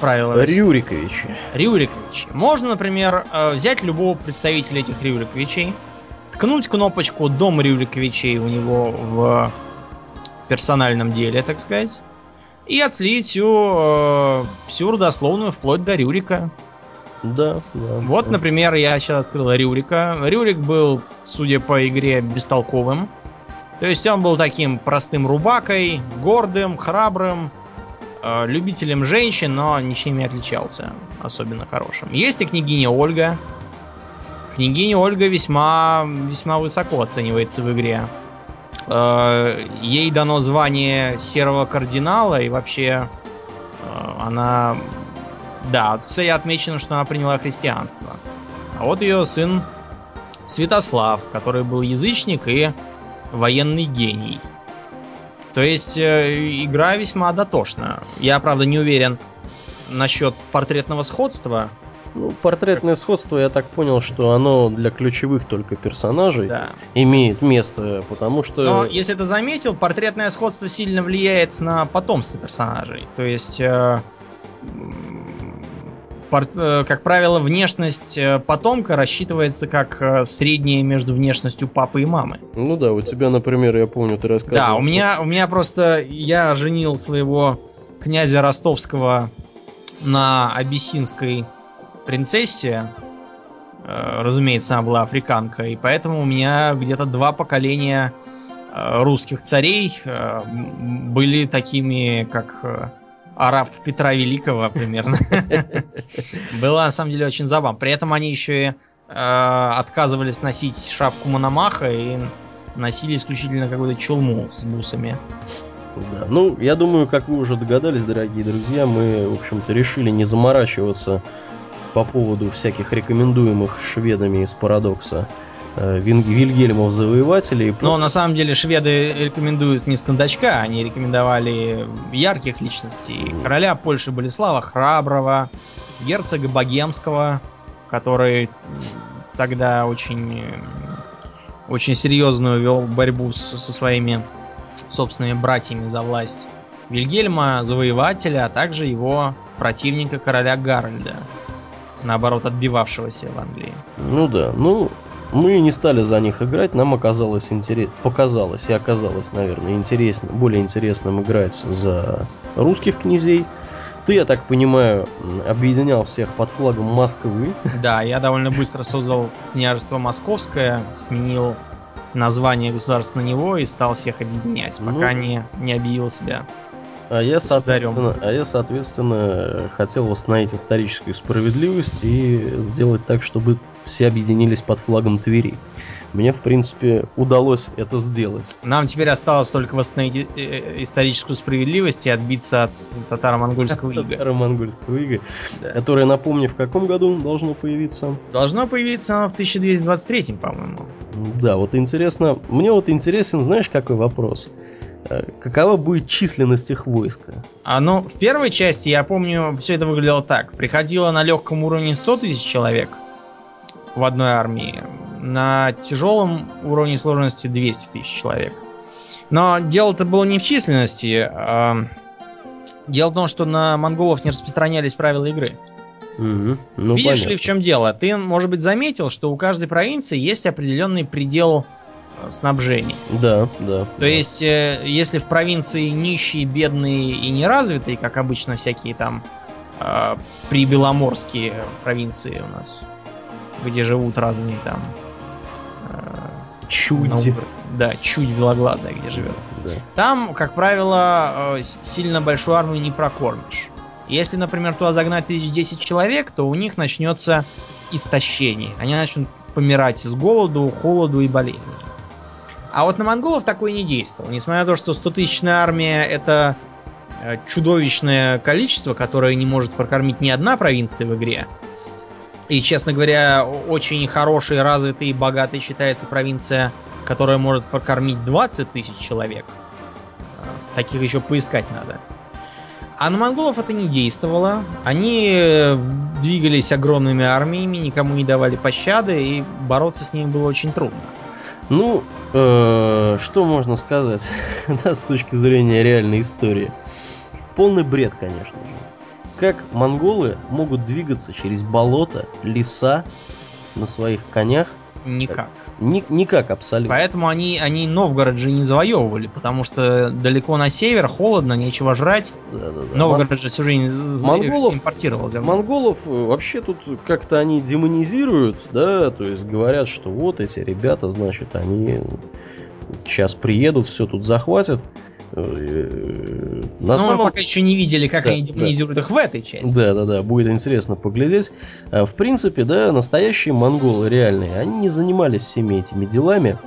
Правила России. Рюриковичи. Рюриковичи. Можно, например, э, взять любого представителя этих Рюриковичей, ткнуть кнопочку «Дом Рюриковичей» у него в персональном деле, так сказать, и отследить всю, э, всю родословную вплоть до Рюрика. Да, да. Вот, да. Например, я сейчас открыл Рюрика. Рюрик был, судя по игре, бестолковым. То есть он был таким простым рубакой, гордым, храбрым, э, любителем женщин, но ничем не отличался особенно хорошим. Есть и княгиня Ольга. Княгиня Ольга весьма, весьма высоко оценивается в игре. Э, ей дано звание серого кардинала, и вообще э, она... Да, кстати, отмечено, что она приняла христианство. А вот ее сын Святослав, который был язычник и военный гений. То есть э, игра весьма дотошна. Я, правда, не уверен насчет портретного сходства. Ну, портретное сходство, я так понял, что оно для ключевых только персонажей, да, имеет место, потому что... Но, если ты заметил, портретное сходство сильно влияет на потомство персонажей. То есть... Э... Как правило, внешность потомка рассчитывается как средняя между внешностью папы и мамы. Ну да, у тебя, например, я помню, ты рассказывал. Да, у меня, у меня просто... Я женил своего князя Ростовского на абиссинской принцессе. Разумеется, она была африканка. И поэтому у меня где-то два поколения русских царей были такими, как... араб Петра Великого примерно. Было на самом деле очень забавно. При этом они еще и э, отказывались носить шапку Мономаха и носили исключительно какую-то чулму с бусами. Да. Ну, я думаю, как вы уже догадались, дорогие друзья, мы, в общем-то, решили не заморачиваться по поводу всяких рекомендуемых шведами из Парадокса Вильгельмов-завоевателей. Но на самом деле шведы рекомендуют не Скандачка, они рекомендовали ярких личностей. Короля Польши Болеслава Храброго, герцога Богемского, который тогда очень, очень серьезную вел борьбу с, со своими собственными братьями за власть. Вильгельма-завоевателя, а также его противника короля Гарольда, наоборот, отбивавшегося в Англии. Ну да, ну... Мы не стали за них играть, нам оказалось интересно, показалось и оказалось, наверное, интересно, более интересным играть за русских князей. Ты, я так понимаю, объединял всех под флагом Москвы. Да, я довольно быстро создал княжество Московское, сменил название государства на него и стал всех объединять, пока ну... не, не объявил себя. А я, соответственно, а я, соответственно, хотел восстановить историческую справедливость и сделать так, чтобы все объединились под флагом Твери. Мне, в принципе, удалось это сделать. Нам теперь осталось только восстановить историческую справедливость и отбиться от татаро-монгольского ига. Татаро-монгольского ига, которое, напомню, в каком году должно появиться? Должно появиться оно в тысяча двести двадцать третьем, по-моему. Да, вот интересно. Мне вот интересен, знаешь, какой вопрос? Какова будет численность их войска? А, ну, в первой части, я помню, все это выглядело так. Приходило на легком уровне сто тысяч человек в одной армии. На тяжелом уровне сложности двести тысяч человек. Но дело-то было не в численности. А... Дело в том, что на монголов не распространялись правила игры. Угу. Ну, видишь понятно ли, в чем дело? Ты, может быть, заметил, что у каждой провинции есть определенный предел... снабжений. Да, да. То да. есть, э, если в провинции нищие, бедные и неразвитые, как обычно всякие там э, прибеломорские провинции у нас, где живут разные там... Э, чуди. Да, чуть белоглазая, где живет. Да. Там, как правило, э, сильно большую армию не прокормишь. Если, например, туда загнать тысячу десять человек, то у них начнется истощение. Они начнут помирать с голоду, холоду и болезней. А вот на монголов такое не действовало. Несмотря на то, что стотысячная армия — это чудовищное количество, которое не может прокормить ни одна провинция в игре. И, честно говоря, очень хорошей, развитой и богатой считается провинция, которая может прокормить двадцать тысяч человек. Таких еще поискать надо. А на монголов это не действовало. Они двигались огромными армиями, никому не давали пощады, и бороться с ними было очень трудно. Ну, э, что можно сказать, да, с точки зрения реальной истории? Полный бред, конечно же. Как монголы могут двигаться через болото, леса на своих конях? Никак. Ни, никак абсолютно. Поэтому они, они Новгород же не завоевывали, потому что далеко на север, холодно, нечего жрать. Да, да, да. Новгород Мон... же всю жизнь монголов, импортировал зерно. Монголов вообще тут как-то они демонизируют, да, то есть говорят, что вот эти ребята, значит, они сейчас приедут, все тут захватят. На Но самом... мы пока еще не видели, как да, они демонизируют да. их в этой части. Да, да, да, будет интересно поглядеть. В принципе, да, настоящие монголы реальные, они не занимались всеми этими делами.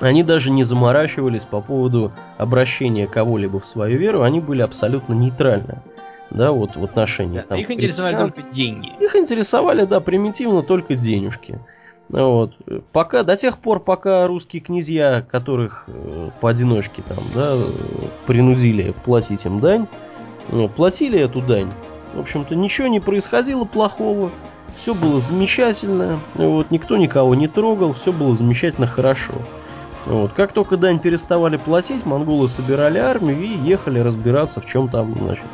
Они даже не заморачивались по поводу обращения кого-либо в свою веру. Они были абсолютно нейтральны, да, вот в отношении да, там, их интересовали христиан. Только деньги. Их интересовали, да, примитивно только денежки. Вот. Пока, до тех пор, пока русские князья, которых э, поодиночке там, да, принудили платить им дань, э, платили эту дань, в общем-то, ничего не происходило плохого, все было замечательно, вот, никто никого не трогал, все было замечательно хорошо. Вот. Как только дань переставали платить, монголы собирали армию и ехали разбираться, в чем там, значит.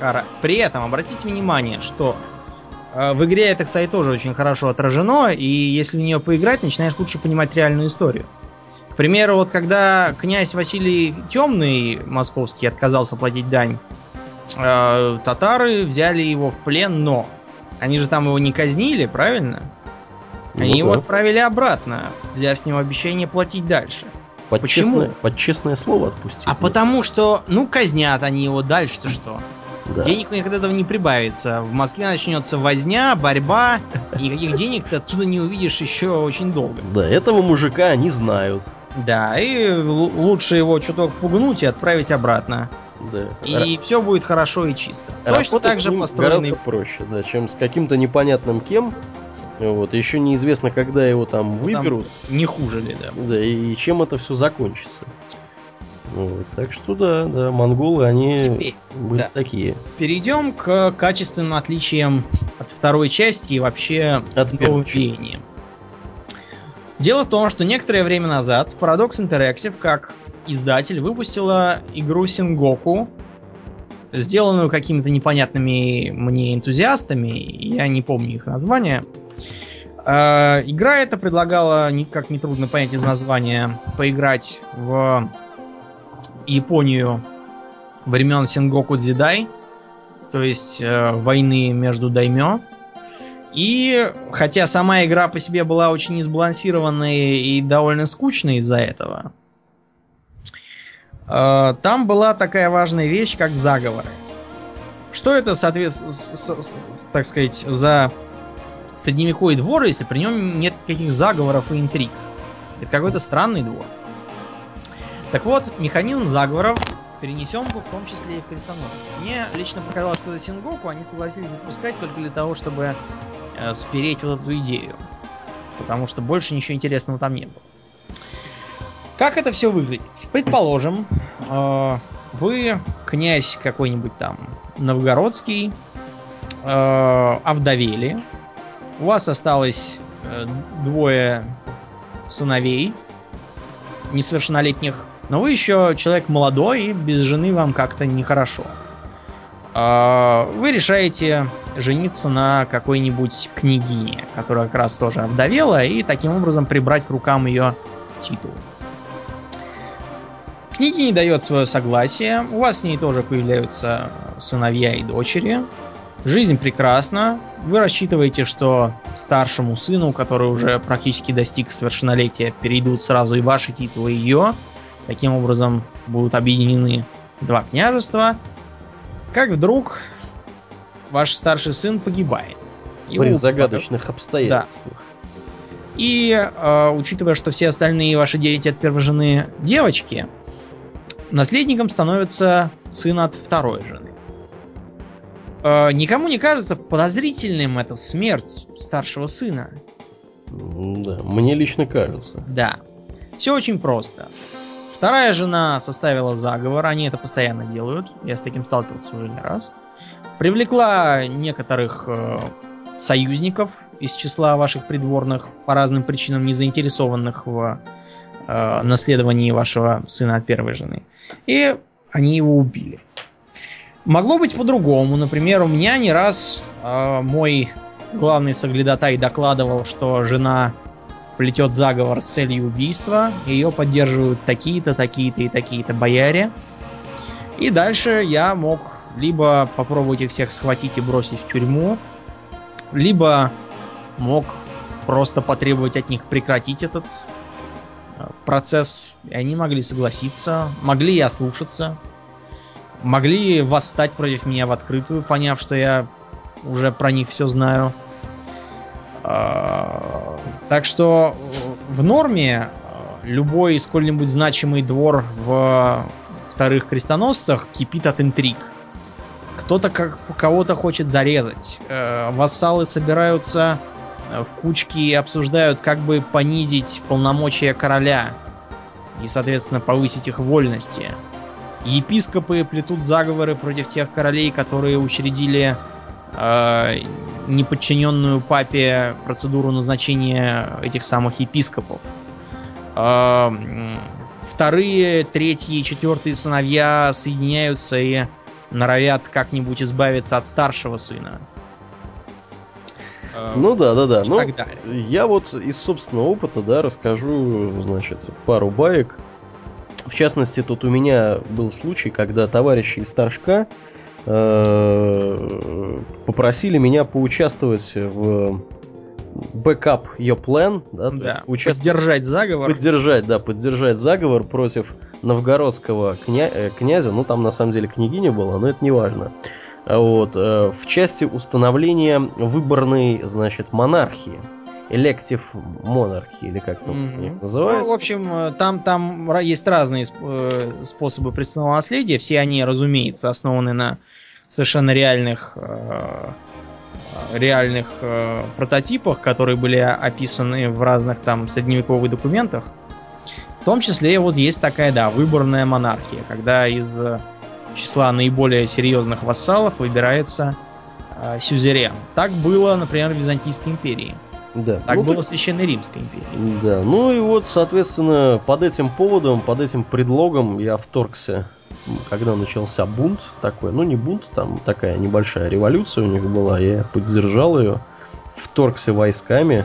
При этом обратите внимание, что в игре это, кстати, тоже очень хорошо отражено, и если в нее поиграть, начинаешь лучше понимать реальную историю. К примеру, вот когда князь Василий Темный московский отказался платить дань, э, татары взяли его в плен, но они же там его не казнили, правильно? Они ну, его да. отправили обратно, взяв с него обещание платить дальше. Под Почему? Честное, под честное слово отпустили. А мне. Потому что, ну, казнят они его дальше-то что? Да. Денег у них от этого не прибавится. В Москве начнется возня, борьба. И никаких денег ты оттуда не увидишь еще очень долго. Да, этого мужика они знают. Да, и л- лучше его чуток пугнуть и отправить обратно. Да. И Р... все будет хорошо и чисто. Работать точно так же построенный. Гораздо проще, да, чем с каким-то непонятным кем. Вот, еще неизвестно, когда его там выберут. Там не хуже ли, да. Да, и чем это все закончится. Вот, так что да, да, монголы, они Теперь, были да. такие. Перейдем к качественным отличиям от второй части и вообще от нового веяния. Дело в том, что некоторое время назад Paradox Interactive, как издатель, выпустила игру Сингоку, сделанную какими-то непонятными мне энтузиастами, я не помню их название. Игра эта предлагала, как нетрудно понять из названия, поиграть в Японию времен Сенгоку Дзидай, то есть э, войны между даймё. И хотя сама игра по себе была очень несбалансированной и довольно скучной из-за этого, э, там была такая важная вещь, как заговоры. Что это, соответственно, так сказать, за средневековый двор, если при нем нет никаких заговоров и интриг? Это какой-то странный двор. Так вот, механизм заговоров перенесен был в том числе и в крестоносцев. Мне лично показалось, что за Сингоку они согласились выпускать только для того, чтобы э, спереть вот эту идею. Потому что больше ничего интересного там не было. Как это все выглядит? Предположим, э, вы князь какой-нибудь там новгородский, э, овдовели. У вас осталось э, двое сыновей несовершеннолетних. Но вы еще человек молодой, и без жены вам как-то нехорошо. Вы решаете жениться на какой-нибудь княгине, которая как раз тоже овдовела, и таким образом прибрать к рукам ее титул. Княгиня дает свое согласие, у вас с ней тоже появляются сыновья и дочери. Жизнь прекрасна. Вы рассчитываете, что старшему сыну, который уже практически достиг совершеннолетия, перейдут сразу и ваши титулы, и ее. Таким образом будут объединены два княжества. Как вдруг ваш старший сын погибает. При загадочных обстоятельствах. Да. И э, учитывая, что все остальные ваши дети от первой жены девочки, наследником становится сын от второй жены. Э, никому не кажется подозрительным эта смерть старшего сына? Да, мне лично кажется. Да. Все очень просто. Вторая жена составила заговор, они это постоянно делают, я с таким сталкивался уже не раз. Привлекла некоторых э, союзников из числа ваших придворных, по разным причинам не заинтересованных в э, наследовании вашего сына от первой жены. И они его убили. Могло быть по-другому. Например, у меня не раз э, мой главный соглядатай докладывал, что жена плетет заговор с целью убийства. Ее поддерживают такие-то, такие-то и такие-то бояре. И дальше я мог либо попробовать их всех схватить и бросить в тюрьму, либо мог просто потребовать от них прекратить этот процесс. И они могли согласиться, могли и ослушаться, могли восстать против меня в открытую, поняв, что я уже про них все знаю. Так что в норме любой сколь-нибудь значимый двор в вторых крестоносцах кипит от интриг. Кто-то как, кого-то хочет зарезать. Вассалы собираются в кучки и обсуждают, как бы понизить полномочия короля и, соответственно, повысить их вольности. Епископы плетут заговоры против тех королей, которые учредили э, неподчиненную папе процедуру назначения этих самых епископов. Э, вторые, третьи, четвертые сыновья соединяются и норовят как-нибудь избавиться от старшего сына. Ну да, да, да. И ну, так далее. Я вот из собственного опыта, да, расскажу, значит, пару баек. В частности, тут у меня был случай, когда товарищи из Торжка э, попросили меня поучаствовать в backup your plan, да, да. Участвовать, поддержать заговор. Поддержать, да, поддержать заговор против новгородского кня... князя. Ну, там на самом деле княгиня была, но это не важно. Вот, э, в части установления выборной, значит, монархии. Elective Monarchy, или как там mm-hmm. называется. Ну, в общем, там, там есть разные способы престольного наследия. Все они, разумеется, основаны на совершенно реальных, э, реальных э, прототипах, которые были описаны в разных там средневековых документах. В том числе вот есть такая, да, выборная монархия, когда из числа наиболее серьезных вассалов выбирается э, сюзерен. Так было, например, в Византийской империи. Да. Так ну, было в Священной Римской империи. Да, ну и вот, соответственно, под этим поводом, под этим предлогом я вторгся, когда начался бунт такой, ну не бунт, там такая небольшая революция у них была, я поддержал ее, вторгся войсками,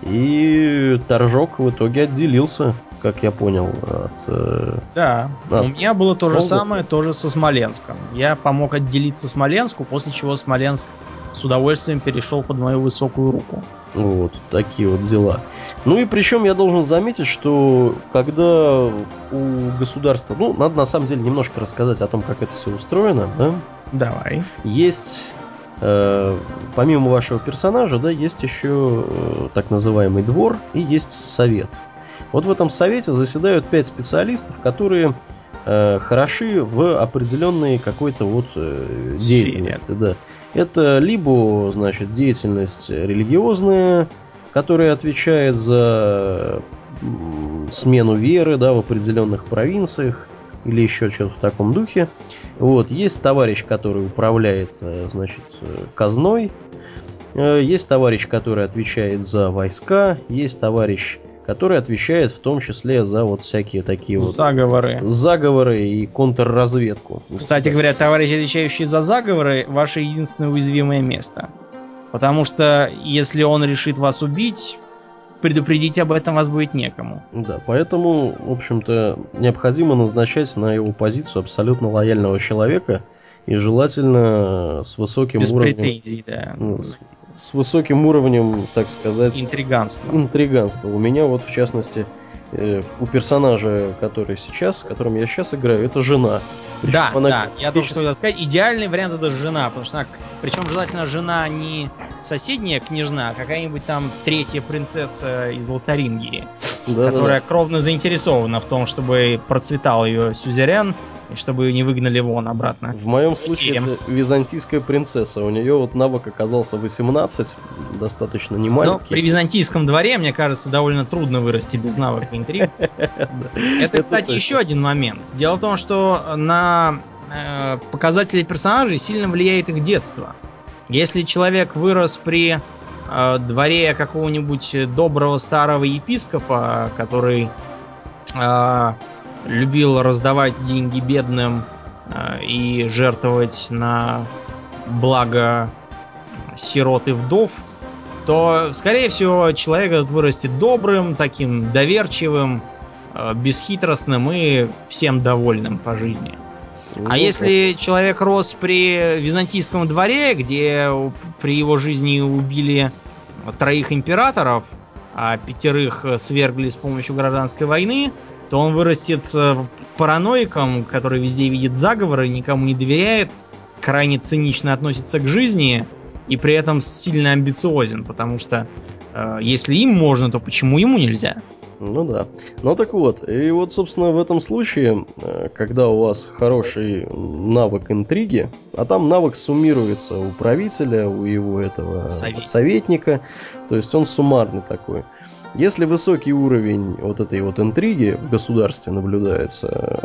и Торжок в итоге отделился, как я понял, от... Да, от... у меня было то же Могу... самое, тоже со Смоленском. Я помог отделиться Смоленску, после чего Смоленск с удовольствием перешел под мою высокую руку. Вот, такие вот дела. Ну и причем я должен заметить, что когда у государства... Ну, надо на самом деле немножко рассказать о том, как это все устроено, да? Давай. Есть, э, помимо вашего персонажа, да, есть еще э, так называемый двор и есть совет. Вот в этом совете заседают пять специалистов, которые... хороши в определенной какой-то вот деятельности. Да. Это либо, значит, деятельность религиозная, которая отвечает за смену веры, да, в определенных провинциях или еще что-то в таком духе. Вот. Есть товарищ, который управляет, значит, казной, есть товарищ, который отвечает за войска, есть товарищ, который отвечает в том числе за вот всякие такие вот... Заговоры. Заговоры и контрразведку. Кстати говоря, товарищ, отвечающий за заговоры, ваше единственное уязвимое место. Потому что, если он решит вас убить, предупредить об этом вас будет некому. Да, поэтому, в общем-то, необходимо назначать на его позицию абсолютно лояльного человека. И желательно с высоким Без уровнем... претензий, да. С, с высоким уровнем, так сказать... Интриганства. Интриганства. У меня вот, в частности, э, у персонажа, который сейчас, которым я сейчас играю, это жена. Причем да, она... да. Я думаю, что хотел сказать. Идеальный вариант — это жена. Потому что она... Причем желательно жена не соседняя княжна, а какая-нибудь там третья принцесса из Лотарингии, да, которая да. кровно заинтересована в том, чтобы процветал ее сюзерен, чтобы ее не выгнали вон обратно. В моем случае это византийская принцесса. У нее вот навык оказался восемнадцать, достаточно немаленький. Но при византийском дворе, мне кажется, довольно трудно вырасти без навыка интриг. Это, кстати, еще один момент. Дело в том, что на показатели персонажей сильно влияет их детство. Если человек вырос при дворе какого-нибудь доброго старого епископа, который э, любил раздавать деньги бедным э, и жертвовать на благо сирот и вдов, то, скорее всего, человек этот вырастет добрым, таким доверчивым, э, бесхитростным и всем довольным по жизни. Ну, а если человек рос при византийском дворе, где при его жизни убили троих императоров, а пятерых свергли с помощью гражданской войны, то он вырастет параноиком, который везде видит заговоры, никому не доверяет, крайне цинично относится к жизни и при этом сильно амбициозен, потому что э, если им можно, то почему ему нельзя? Ну да. Ну так вот, и вот, собственно, в этом случае, когда у вас хороший навык интриги, а там навык суммируется у правителя, у его этого Совет. советника, то есть он суммарный такой. Если высокий уровень вот этой вот интриги в государстве наблюдается,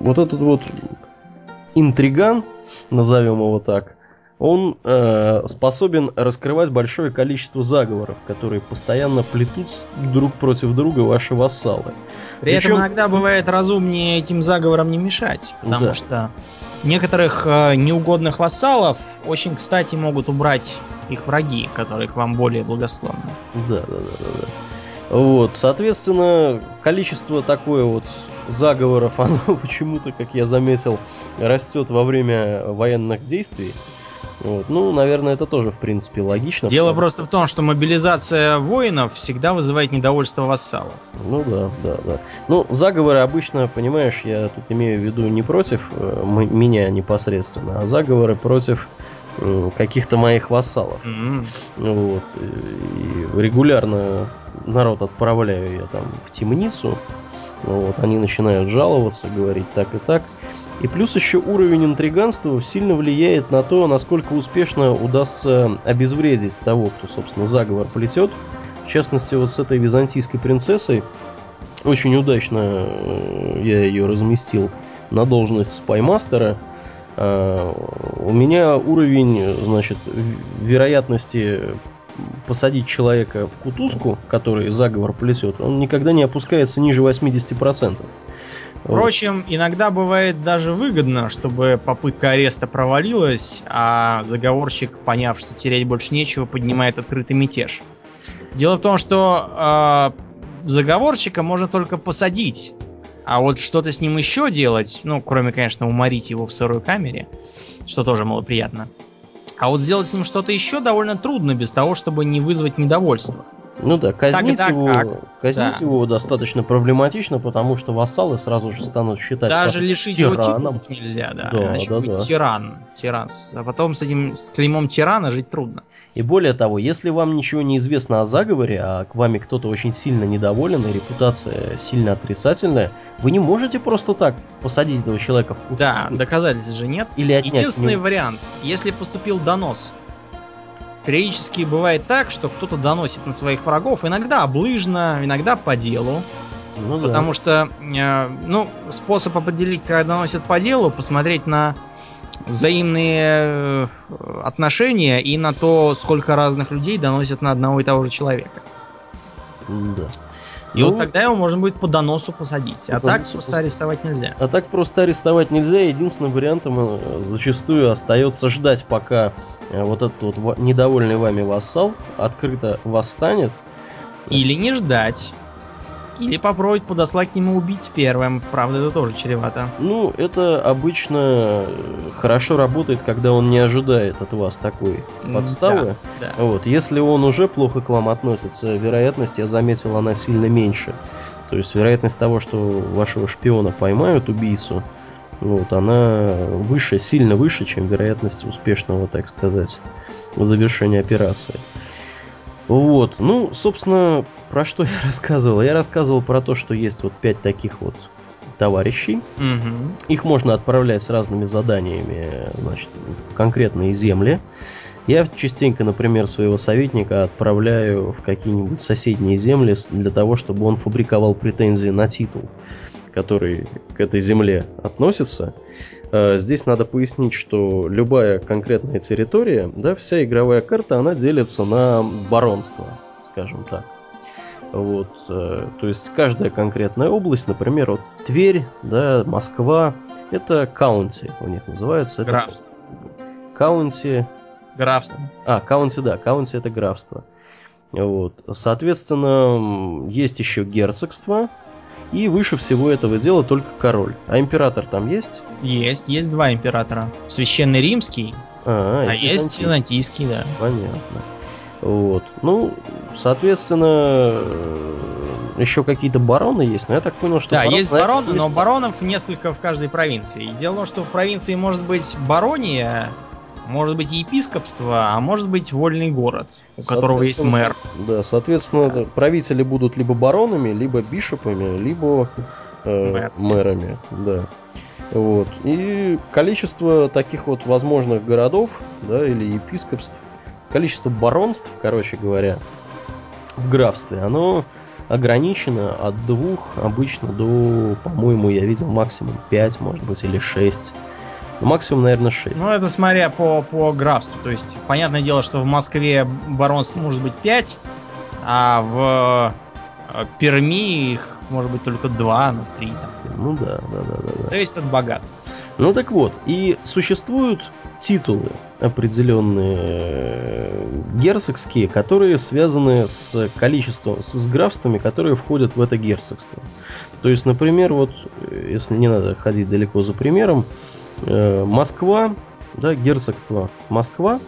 вот этот вот интриган, назовем его так, он э, способен раскрывать большое количество заговоров, которые постоянно плетут друг против друга ваши вассалы. При Причем... этом иногда бывает разумнее этим заговорам не мешать, потому да. что некоторых э, неугодных вассалов очень, кстати, могут убрать их враги, которые к вам более благосклонны. Да, да, да, да, да. Вот, соответственно, количество такое вот заговоров, оно почему-то, как я заметил, растет во время военных действий. Вот. Ну, наверное, это тоже, в принципе, логично. Дело потому... просто в том, что мобилизация воинов всегда вызывает недовольство вассалов. Ну да, да, да. Ну, заговоры обычно, понимаешь, я тут имею в виду не против м- меня непосредственно, а заговоры против м- каких-то моих вассалов. Mm-hmm. Вот. И регулярно народ отправляю я там в темницу. Вот, они начинают жаловаться, говорить так и так. И плюс еще уровень интриганства сильно влияет на то, насколько успешно удастся обезвредить того, кто, собственно, заговор плетет. В частности, вот с этой византийской принцессой очень удачно я ее разместил на должность спаймастера. У меня уровень, значит, вероятности посадить человека в кутузку, который заговор плетет, он никогда не опускается ниже восемьдесят процентов. Впрочем, вот. Иногда бывает даже выгодно, чтобы попытка ареста провалилась, а заговорщик, поняв, что терять больше нечего, поднимает открытый мятеж. Дело в том, что э, заговорщика можно только посадить, а вот что-то с ним еще делать, ну, кроме, конечно, уморить его в сырой камере, что тоже малоприятно. А вот сделать с ним что-то еще довольно трудно, без того, чтобы не вызвать недовольство. Ну да, казнить, так, его, так, казнить да. его достаточно проблематично, потому что вассалы сразу же станут считать тираном. Даже лишить тираном. Его титулов нельзя, да. да Иначе да, будет да. тиран, тиран. А потом с этим с клеймом тирана жить трудно. И более того, если вам ничего не известно о заговоре, а к вами кто-то очень сильно недоволен и репутация сильно отрицательная, вы не можете просто так посадить этого человека в кутузку. Да, доказательств же нет. Или отнять. Единственный вариант, если поступил донос. Периодически бывает так, что кто-то доносит на своих врагов, иногда облыжно, иногда по делу. Ну, да. Потому что э, ну, способ определить, когда доносят по делу, посмотреть на взаимные э, отношения и на то, сколько разных людей доносят на одного и того же человека. Да. И ну, вот тогда его можно будет по доносу посадить. А так просто арестовать нельзя. А так просто арестовать нельзя. Единственным вариантом зачастую остается ждать, пока вот этот вот недовольный вами вассал открыто восстанет. Или не ждать. Или попробовать подослать к нему убить первым. Правда, это тоже чревато. Ну, это обычно хорошо работает, когда он не ожидает от вас такой подставы. Да, да. Вот. Если он уже плохо к вам относится, вероятность, я заметил, она сильно меньше. То есть вероятность того, что вашего шпиона поймают, убийцу, вот, она выше, сильно выше, чем вероятность успешного, так сказать, завершения операции. Вот, ну, собственно, про что я рассказывал? Я рассказывал про то, что есть вот пять таких вот товарищей. Mm-hmm. Их можно отправлять с разными заданиями, значит, в конкретные земли. Я частенько, например, своего советника отправляю в какие-нибудь соседние земли для того, чтобы он фабриковал претензии на титул, который к этой земле относится. Здесь надо пояснить, что любая конкретная территория, да, вся игровая карта, она делится на баронство, скажем так. Вот, э, то есть каждая конкретная область, например, вот Тверь, да, Москва, это каунти у них называется. Графство. Каунти. Графство. А, каунти, да, каунти это графство. Вот. Соответственно, есть еще герцогство, и выше всего этого дела только король. А император там есть? Есть, есть два императора. Священный римский, а, а есть византийский, да. Понятно. Вот. Ну, соответственно, еще какие-то бароны есть, но я так понял, что... Да, барон, есть бароны, но баронов несколько в каждой провинции. Дело в том, что в провинции может быть барония, может быть епископство, а может быть вольный город, у которого есть мэр. Да, соответственно, да. правители будут либо баронами, либо бишопами, либо э, мэр. мэрами. Да. Вот. И количество таких вот возможных городов, да, или епископств, количество баронств, короче говоря, в графстве, оно ограничено от двух обычно до, по-моему, я видел максимум пять, может быть, или шесть. Ну, максимум, наверное, шесть. Ну, это смотря по, по графству. То есть, понятное дело, что в Москве баронств может быть пять, а в Перми их может быть только два, ну, три. Ну, да, да, да, да, да. Зависит от богатства. Ну, так вот, и существуют титулы определенные герцогские, которые связаны с количеством, с графствами, которые входят в это герцогство. То есть, например, вот, если не надо ходить далеко за примером, Москва, да, герцогство Москва,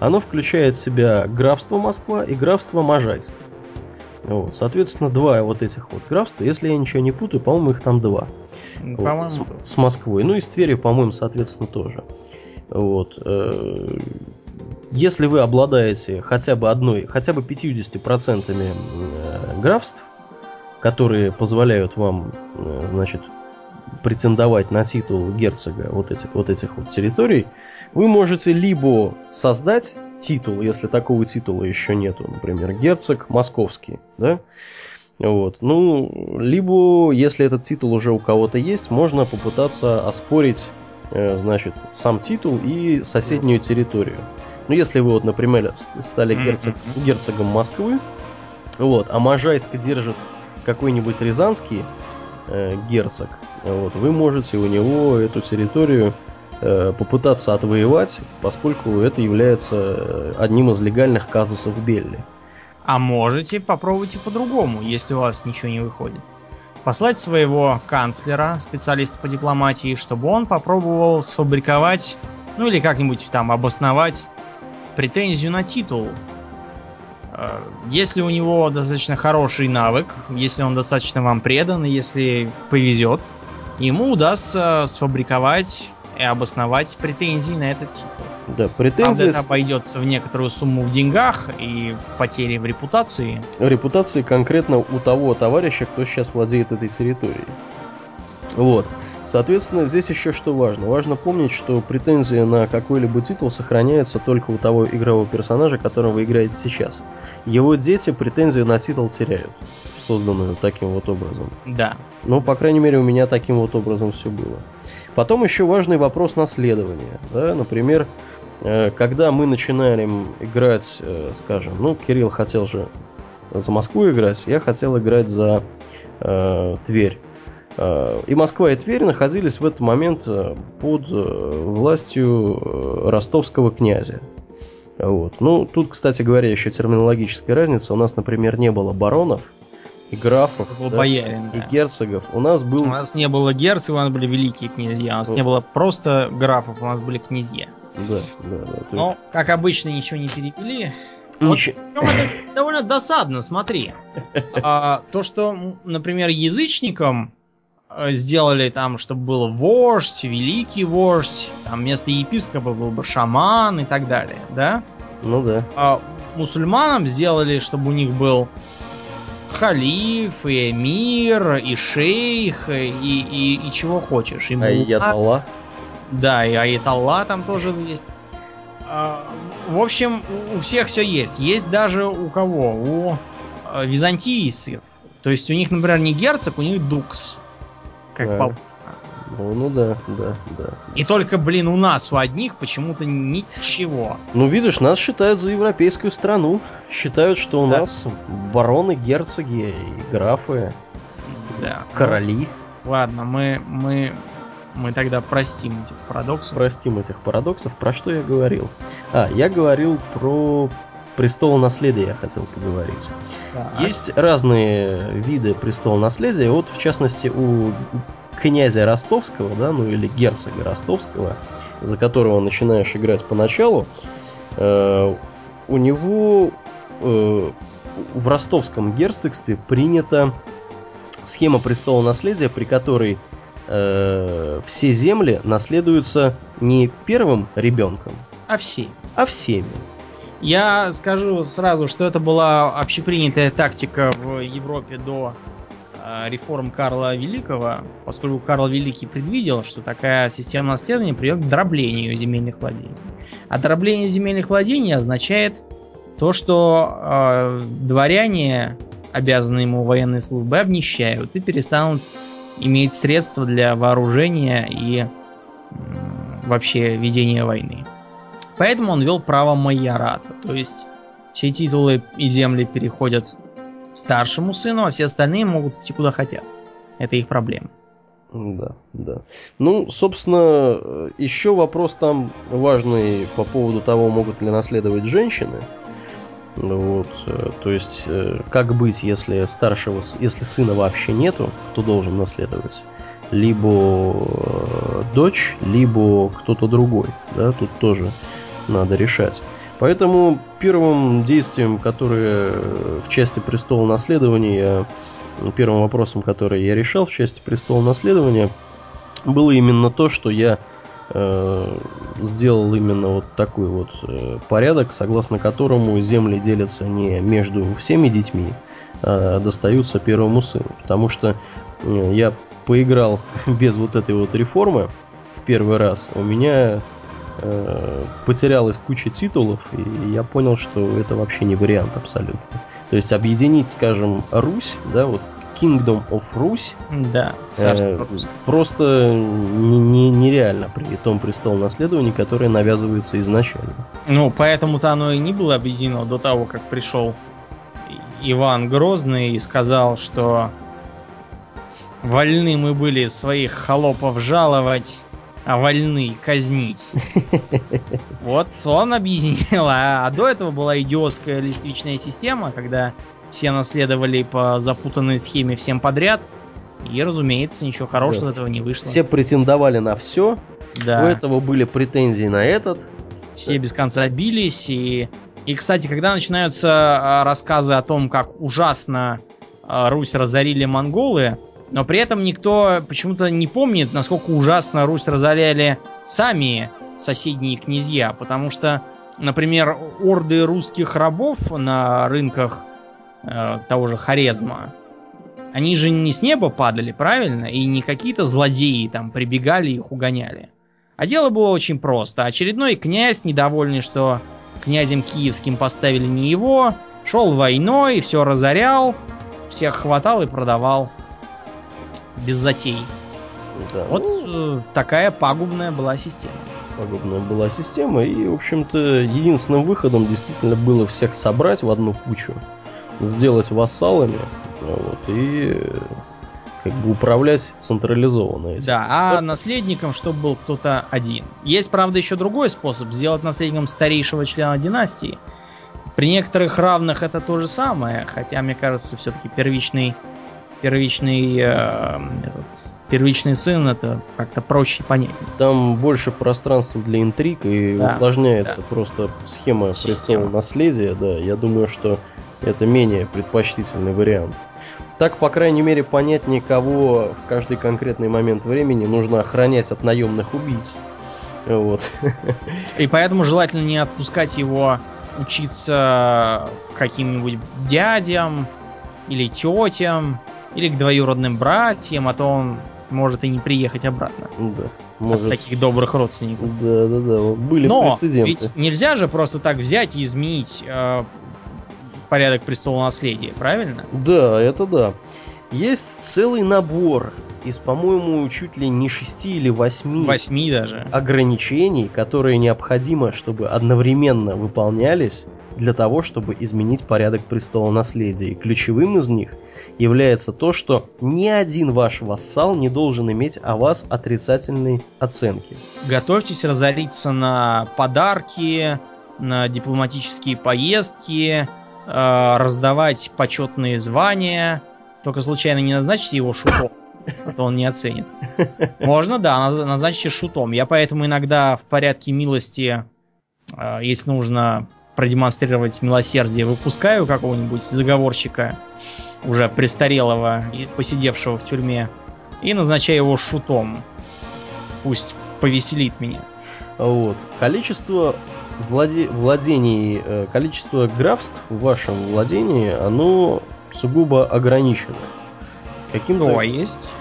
оно включает в себя графство Москва и графство Можайск. Вот, соответственно, два вот этих вот графства, если я ничего не путаю, по-моему, их там два. По-моему. Вот, с, с Москвой. Ну и с Тверью, по-моему, соответственно, тоже. Вот. Если вы обладаете хотя бы одной, хотя бы пятьюдесятью процентами графств, которые позволяют вам, значит, претендовать на титул герцога вот этих вот, этих вот территорий, вы можете либо создать титул, если такого титула еще нету, например, герцог московский, да, вот, ну, либо, если этот титул уже у кого-то есть, можно попытаться оспорить, значит, сам титул и соседнюю территорию. Ну, если вы, вот, например, стали герцог, герцогом Москвы, вот, а Можайск держит какой-нибудь рязанский э, герцог, вот, вы можете у него эту территорию попытаться отвоевать, поскольку это является одним из легальных казусов Белли. А можете попробовать и по-другому, если у вас ничего не выходит. Послать своего канцлера, специалиста по дипломатии, чтобы он попробовал сфабриковать, ну или как-нибудь там обосновать претензию на титул. Если у него достаточно хороший навык, если он достаточно вам предан, если повезет, ему удастся сфабриковать и обосновать претензии на этот титул. Да, претензии... Правда, это обойдется в некоторую сумму в деньгах и потери в репутации. Репутации конкретно у того товарища, кто сейчас владеет этой территорией. Вот. Соответственно, здесь еще что важно. Важно помнить, что претензия на какой-либо титул сохраняется только у того игрового персонажа, которого вы играете сейчас. Его дети претензию на титул теряют, созданную таким вот образом. Да. Ну, по крайней мере, у меня таким вот образом все было. Потом еще важный вопрос наследования. Да? Например, когда мы начинаем играть, скажем, ну, Кирилл хотел же за Москву играть, я хотел играть за э, Тверь. И Москва, и Тверь находились в этот момент под властью ростовского князя. Вот. Ну, тут, кстати говоря, еще терминологическая разница. У нас, например, не было баронов и графов, да, боярин, и да. герцогов. У нас, был... у нас не было герцогов, у нас были великие князья. У нас вот. не было просто графов, у нас были князья. Да, да, да. Только... Но, как обычно, ничего не перевели... Вот, это довольно досадно, смотри. А, то, что, например, язычникам сделали там, чтобы был вождь, великий вождь, там вместо епископа был бы шаман и так далее, да? Ну да. А мусульманам сделали, чтобы у них был халиф, и эмир, и шейх, и, и, и чего хочешь. И аятолла. Да, и аятолла там тоже есть. В общем, у всех все есть. Есть даже у кого? У византийцев. То есть у них, например, не герцог, у них дукс. Как да. положено. О, ну да, да, да. И только, блин, у нас, у одних почему-то ничего. Ну, видишь, нас считают за европейскую страну. Считают, что у да. нас бароны, герцоги и графы, да. короли. Ладно, мы, мы, мы тогда простим этих парадоксов. Простим этих парадоксов. Про что я говорил? А, я говорил про... престолонаследие я хотел поговорить. Так. Есть разные виды престолонаследия. Вот, в частности, у князя Ростовского, да, ну или герцога Ростовского, за которого начинаешь играть поначалу, э, у него э, в ростовском герцогстве принята схема престолонаследия, при которой э, все земли наследуются не первым ребенком, а всеми. А всеми. Я скажу сразу, что это была общепринятая тактика в Европе до э, реформ Карла Великого, поскольку Карл Великий предвидел, что такая система наследования приведет к дроблению земельных владений. А дробление земельных владений означает то, что э, дворяне, обязанные ему военной службы, обнищают и перестанут иметь средства для вооружения и э, вообще ведения войны. Поэтому он вел право майората, то есть все титулы и земли переходят старшему сыну, а все остальные могут идти куда хотят. Это их проблема. Да, да. Ну, собственно, еще вопрос там важный по поводу того, могут ли наследовать женщины. Вот, то есть, как быть, если старшего, если сына вообще нету, кто должен наследовать? Либо дочь, либо кто-то другой, да, тут тоже надо решать. Поэтому первым действием, которое в части престолонаследования, первым вопросом, который я решал в части престолонаследования, было именно то, что я э, сделал именно вот такой вот э, порядок, согласно которому земли делятся не между всеми детьми, а достаются первому сыну. Потому что э, я поиграл без вот этой вот реформы в первый раз. У меня потерялась куча титулов, и я понял, что это вообще не вариант абсолютно. То есть объединить, скажем, Русь, да, вот Kingdom of Русь, да, э, просто не, не, нереально при том престолонаследовании, которое навязывается изначально. Ну, поэтому-то оно и не было объединено до того, как пришел Иван Грозный и сказал, что вольны мы были своих холопов жаловать, а вольны казнить. Вот он объяснил. А, а до этого была идиотская листвичная система, когда все наследовали по запутанной схеме всем подряд. И, разумеется, ничего хорошего да. от этого не вышло. Все претендовали на все. Да. У этого были претензии на этот. Все без конца бились. И, и кстати, когда начинаются рассказы о том, как ужасно Русь разорили монголы, но при этом никто почему-то не помнит, насколько ужасно Русь разоряли сами соседние князья. Потому что, например, орды русских рабов на рынках э, того же Хорезма, они же не с неба падали, правильно? И не какие-то злодеи там прибегали и их угоняли. А дело было очень просто. Очередной князь, недовольный, что князем киевским поставили не его, шел войной, все разорял, всех хватал и продавал. Без затей. Да, вот ну, такая пагубная была система. Пагубная была система. И, в общем-то, единственным выходом действительно было всех собрать в одну кучу, сделать вассалами, вот, и как бы управлять централизованно этим. Да, ситуацией. А наследником, чтобы был кто-то один. Есть, правда, еще другой способ сделать наследником старейшего члена династии. При некоторых равных это то же самое, хотя, мне кажется, все-таки первичный Первичный, э, этот, первичный сын, это как-то проще понять. Там больше пространства для интриг и да, усложняется да. просто схема престолонаследия. Да, я думаю, что это менее предпочтительный вариант. Так, по крайней мере, понятнее, кого в каждый конкретный момент времени нужно охранять от наемных убийц. Вот. И поэтому желательно не отпускать его учиться каким-нибудь дядям или тетям, или к двоюродным братьям, а то он может и не приехать обратно. Да, может. От таких добрых родственников. Да, да, да. Были Но прецеденты. Ведь нельзя же просто так взять и изменить э, порядок престолонаследия, правильно? Да, это да. Есть целый набор из, по-моему, чуть ли не шести или восьми восьми даже ограничений, которые необходимо, чтобы одновременно выполнялись для того, чтобы изменить порядок престолонаследия. И ключевым из них является то, что ни один ваш вассал не должен иметь о вас отрицательной оценки. Готовьтесь разориться на подарки, на дипломатические поездки, э, раздавать почетные звания. Только случайно не назначьте его шутом, а то он не оценит. Можно, да, назначьте шутом. Я поэтому иногда в порядке милости, э, если нужно продемонстрировать милосердие, выпускаю какого-нибудь заговорщика, уже престарелого и посидевшего в тюрьме, и назначаю его шутом. Пусть повеселит меня. Вот. Количество владе... владений, количество графств в вашем владении, оно сугубо ограничено. Каким-то... То есть...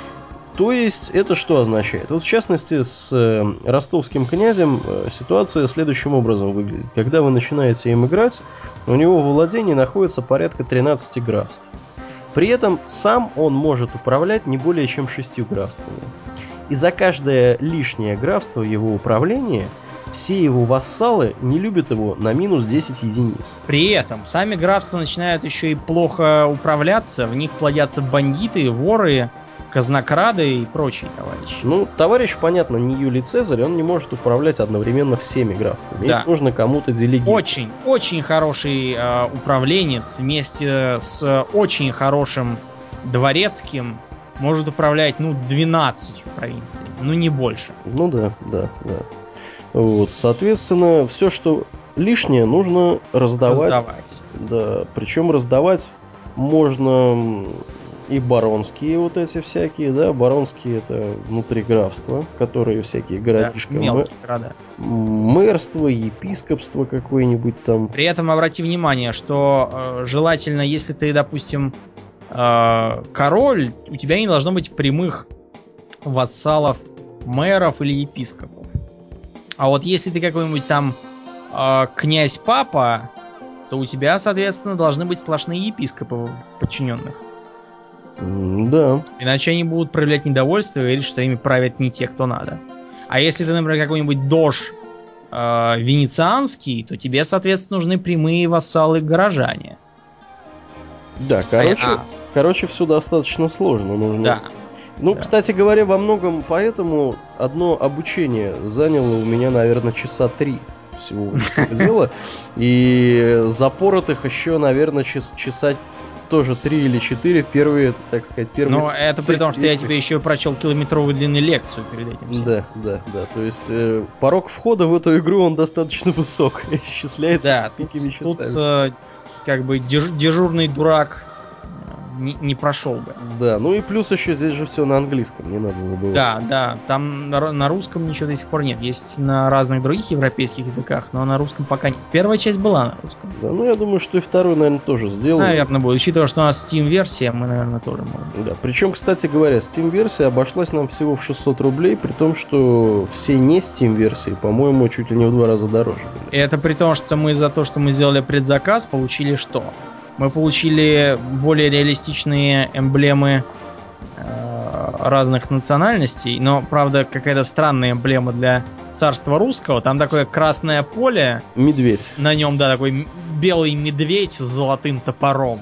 То есть это что означает? Вот в частности с э, ростовским князем э, ситуация следующим образом выглядит. Когда вы начинаете им играть, у него в владении находится порядка тринадцати графств. При этом сам он может управлять не более чем шестью графствами. И за каждое лишнее графство его управления все его вассалы не любят его на минус десять единиц. При этом сами графства начинают еще и плохо управляться, в них плодятся бандиты, воры, казнокрады и прочие товарищи. Ну, товарищ, понятно, не Юлий Цезарь, он не может управлять одновременно всеми графствами. Да. Их нужно кому-то делегировать. Очень, очень хороший э, управленец вместе с очень хорошим дворецким может управлять, ну, двенадцатью провинциями, ну, не больше. Ну да, да, да. Вот, соответственно, все, что лишнее, нужно раздавать. Раздавать. Да, причем раздавать можно... И баронские вот эти всякие, да, баронские это внутри графства, которые всякие городишки, да, мелкие города. Мэрство, епископство какое-нибудь там. При этом обрати внимание, что э, желательно, если ты, допустим, э, король, у тебя не должно быть прямых вассалов мэров или епископов. А вот если ты какой-нибудь там э, князь-папа, то у тебя, соответственно, должны быть сплошные епископы в подчиненных. Да. Иначе они будут проявлять недовольство и говорить, что ими правят не те, кто надо. А если ты, например, какой-нибудь дож э, венецианский, то тебе, соответственно, нужны прямые вассалы-горожане. Да, короче, а... короче, все достаточно сложно. Нужно... Да. Ну, да. Кстати говоря, во многом поэтому одно обучение заняло у меня, наверное, часа три всего дела. И запоротых еще, наверное, часа... тоже три или четыре первые, так сказать, первые... Ну, это при том, что я тебе еще прочел километровую длины лекцию перед этим. Всем. Да, да, да. То есть э, порог входа в эту игру, он достаточно высок. Исчисляется да, несколькими часами. Тут э, как бы деж- дежурный дурак не, не прошел бы. Да, ну и плюс еще здесь же все на английском, не надо забывать. Да, да. Там на, на русском ничего до сих пор нет. Есть на разных других европейских языках, но на русском пока нет. Первая часть была на русском. Да, ну я думаю, что и вторую, наверное, тоже сделали. Наверное, будет. Учитывая, что у нас Steam-версия, мы, наверное, тоже можем. Да, причем, кстати говоря, Steam-версия обошлась нам всего в шестьсот рублей, при том, что все не Steam-версии, по-моему, чуть ли не в два раза дороже были. Это при том, что мы за то, что мы сделали предзаказ, получили что? Мы получили более реалистичные эмблемы э, разных национальностей, но, правда, какая-то странная эмблема для царства русского. Там такое красное поле. Медведь. На нем, да, такой белый медведь с золотым топором.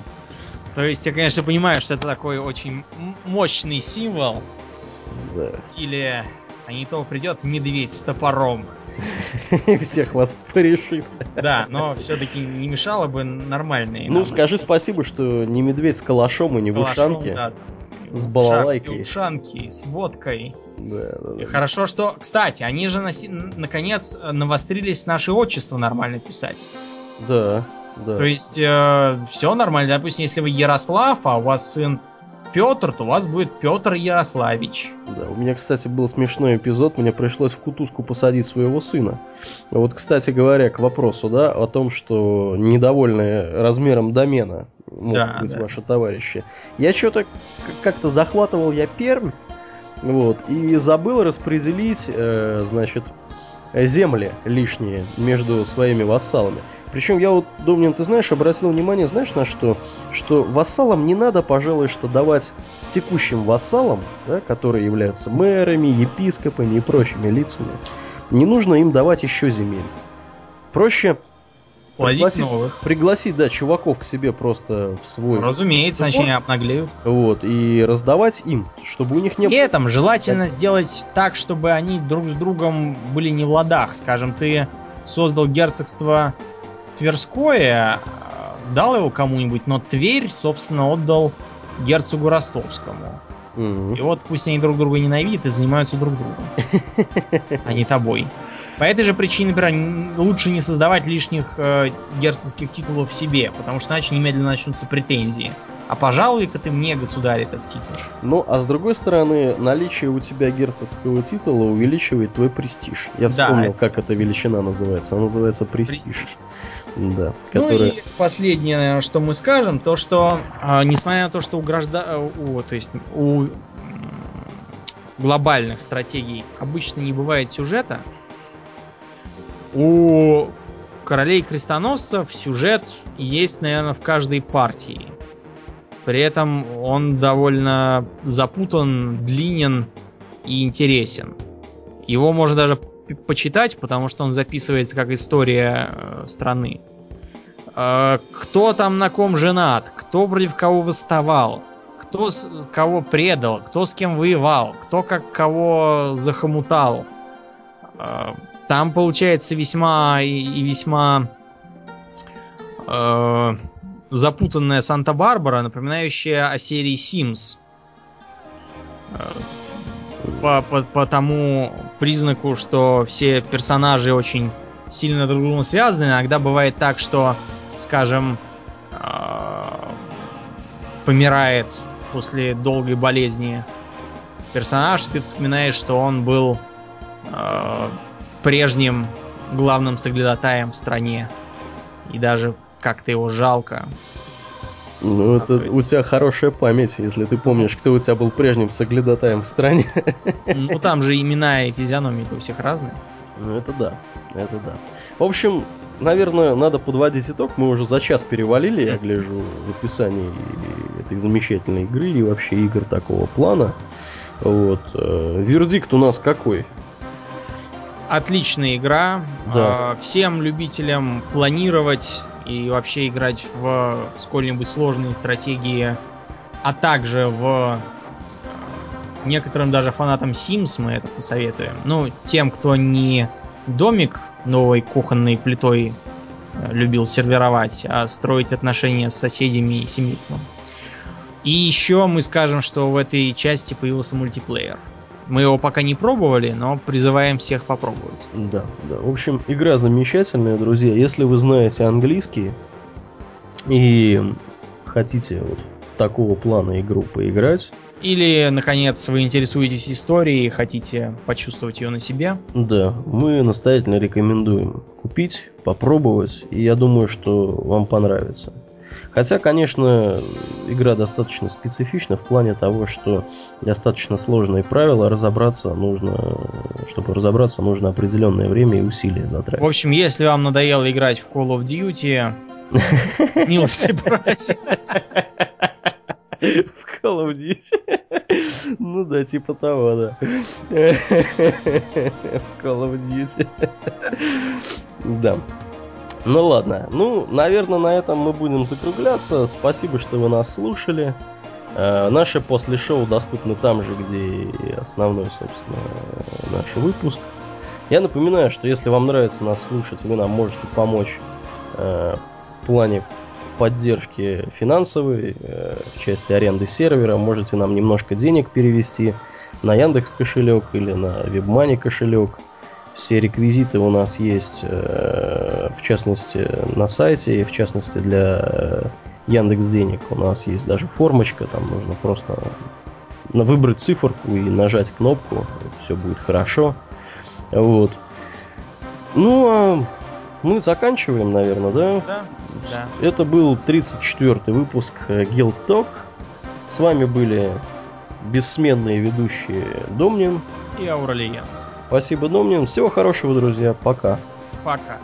То есть я, конечно, понимаю, что это такой очень мощный символ. Да. В стиле «а не то придет медведь с топором». И всех вас порешит. Да, но все-таки не мешало бы нормальные. Ну, скажи спасибо, что не медведь с калашом и не в ушанке. С балалайкой. С ушанки, с водкой. Хорошо, что... Кстати, они же наконец навострились наши отчества нормально писать. Да, да. То есть все нормально. Допустим, если вы Ярослав, а у вас сын Петр, то у вас будет Петр Ярославич. Да, у меня, кстати, был смешной эпизод. Мне пришлось в кутузку посадить своего сына. Вот, кстати говоря, к вопросу, да, о том, что недовольны размером домена могут да, быть да. ваши товарищи. Я что-то как-то захватывал я Пермь, вот, и забыл распределить, э, значит, земли лишние между своими вассалами. Причем я вот, Домнин, ты знаешь, обратил внимание, знаешь, на что? Что вассалам не надо, пожалуй, что давать текущим вассалам, да, которые являются мэрами, епископами и прочими лицами, не нужно им давать еще земель. Проще пригласить, пригласить, да, чуваков к себе просто в свой... Разумеется, иначе не обнаглеют. Вот, и раздавать им, чтобы у них не было... При этом желательно Кстати. сделать так, чтобы они друг с другом были не в ладах. Скажем, ты создал герцогство Тверское, дал его кому-нибудь, но Тверь, собственно, отдал герцогу Ростовскому. Mm-hmm. И вот пусть они друг друга ненавидят и занимаются друг другом, а не тобой. По этой же причине, например, лучше не создавать лишних э, герцогских титулов себе, потому что иначе немедленно начнутся претензии. А пожалуй-ка ты мне, государь, этот титул. Ну, а с другой стороны, наличие у тебя герцогского титула увеличивает твой престиж. Я вспомнил, да, как эта величина называется. Она называется престиж. престиж. Да, который... Ну и последнее, что мы скажем, то что, э, несмотря на то, что у граждан... У, то есть у глобальных стратегий обычно не бывает сюжета, у королей-крестоносцев сюжет есть, наверное, в каждой партии. При этом он довольно запутан, длинен и интересен. Его можно даже почитать, потому что он записывается как история страны. Кто там на ком женат, кто против кого восставал, кто кого предал, кто с кем воевал, кто как кого захомутал. Там получается весьма и весьма... Э- запутанная Санта-Барбара, напоминающая о серии Sims. По, по, по тому признаку, что все персонажи очень сильно друг с другом связаны. Иногда бывает так, что, скажем, помирает после долгой болезни персонаж, и ты вспоминаешь, что он был прежним главным соглядатаем в стране. И даже как-то его жалко. Ну, это у тебя хорошая память, если ты помнишь, кто у тебя был прежним соглядатаем в стране. Ну, там же имена и физиономии-то у всех разные. Ну, это да, это да. В общем, наверное, надо подводить итог. Мы уже за час перевалили, я гляжу в описании этой замечательной игры и вообще игр такого плана. Вот. Вердикт у нас какой? Отличная игра. Да. Всем любителям планировать и вообще играть в сколь-нибудь сложные стратегии, а также в некоторым даже фанатам Sims мы это посоветуем. Ну, тем, кто не домик новой кухонной плитой любил сервировать, а строить отношения с соседями и семейством. И еще мы скажем, что в этой части появился мультиплеер. Мы его пока не пробовали, но призываем всех попробовать. Да, да. В общем, игра замечательная, друзья. Если вы знаете английский и хотите вот в такого плана игру поиграть... Или, наконец, вы интересуетесь историей и хотите почувствовать ее на себе... Да, мы настоятельно рекомендуем купить, попробовать, и я думаю, что вам понравится. Хотя, конечно, игра достаточно специфична в плане того, что достаточно сложные правила, разобраться нужно, чтобы разобраться, нужно определенное время и усилия затратить. В общем, если вам надоело играть в Call of Duty, милости просим. В Call of Duty. Ну да, типа того, да. В Call of Duty. Да. Ну ладно, ну, наверное, на этом мы будем закругляться. Спасибо, что вы нас слушали. Э, наши после шоу доступны там же, где и основной, собственно, наш выпуск. Я напоминаю, что если вам нравится нас слушать, вы нам можете помочь э, в плане поддержки финансовой, э, в части аренды сервера. Можете нам немножко денег перевести на Яндекс кошелек или на WebMoney кошелек. Все реквизиты у нас есть, в частности, на сайте, в частности, для Яндекс.Денег у нас есть даже формочка, там нужно просто выбрать циферку и нажать кнопку, все будет хорошо. Вот. Ну, а мы заканчиваем, наверное, да? Да, да. Это был тридцать четвёртый выпуск Guild Talk. С вами были бессменные ведущие Домнин и Аурелиен. Спасибо, Домнин. Всего хорошего, друзья. Пока. Пока.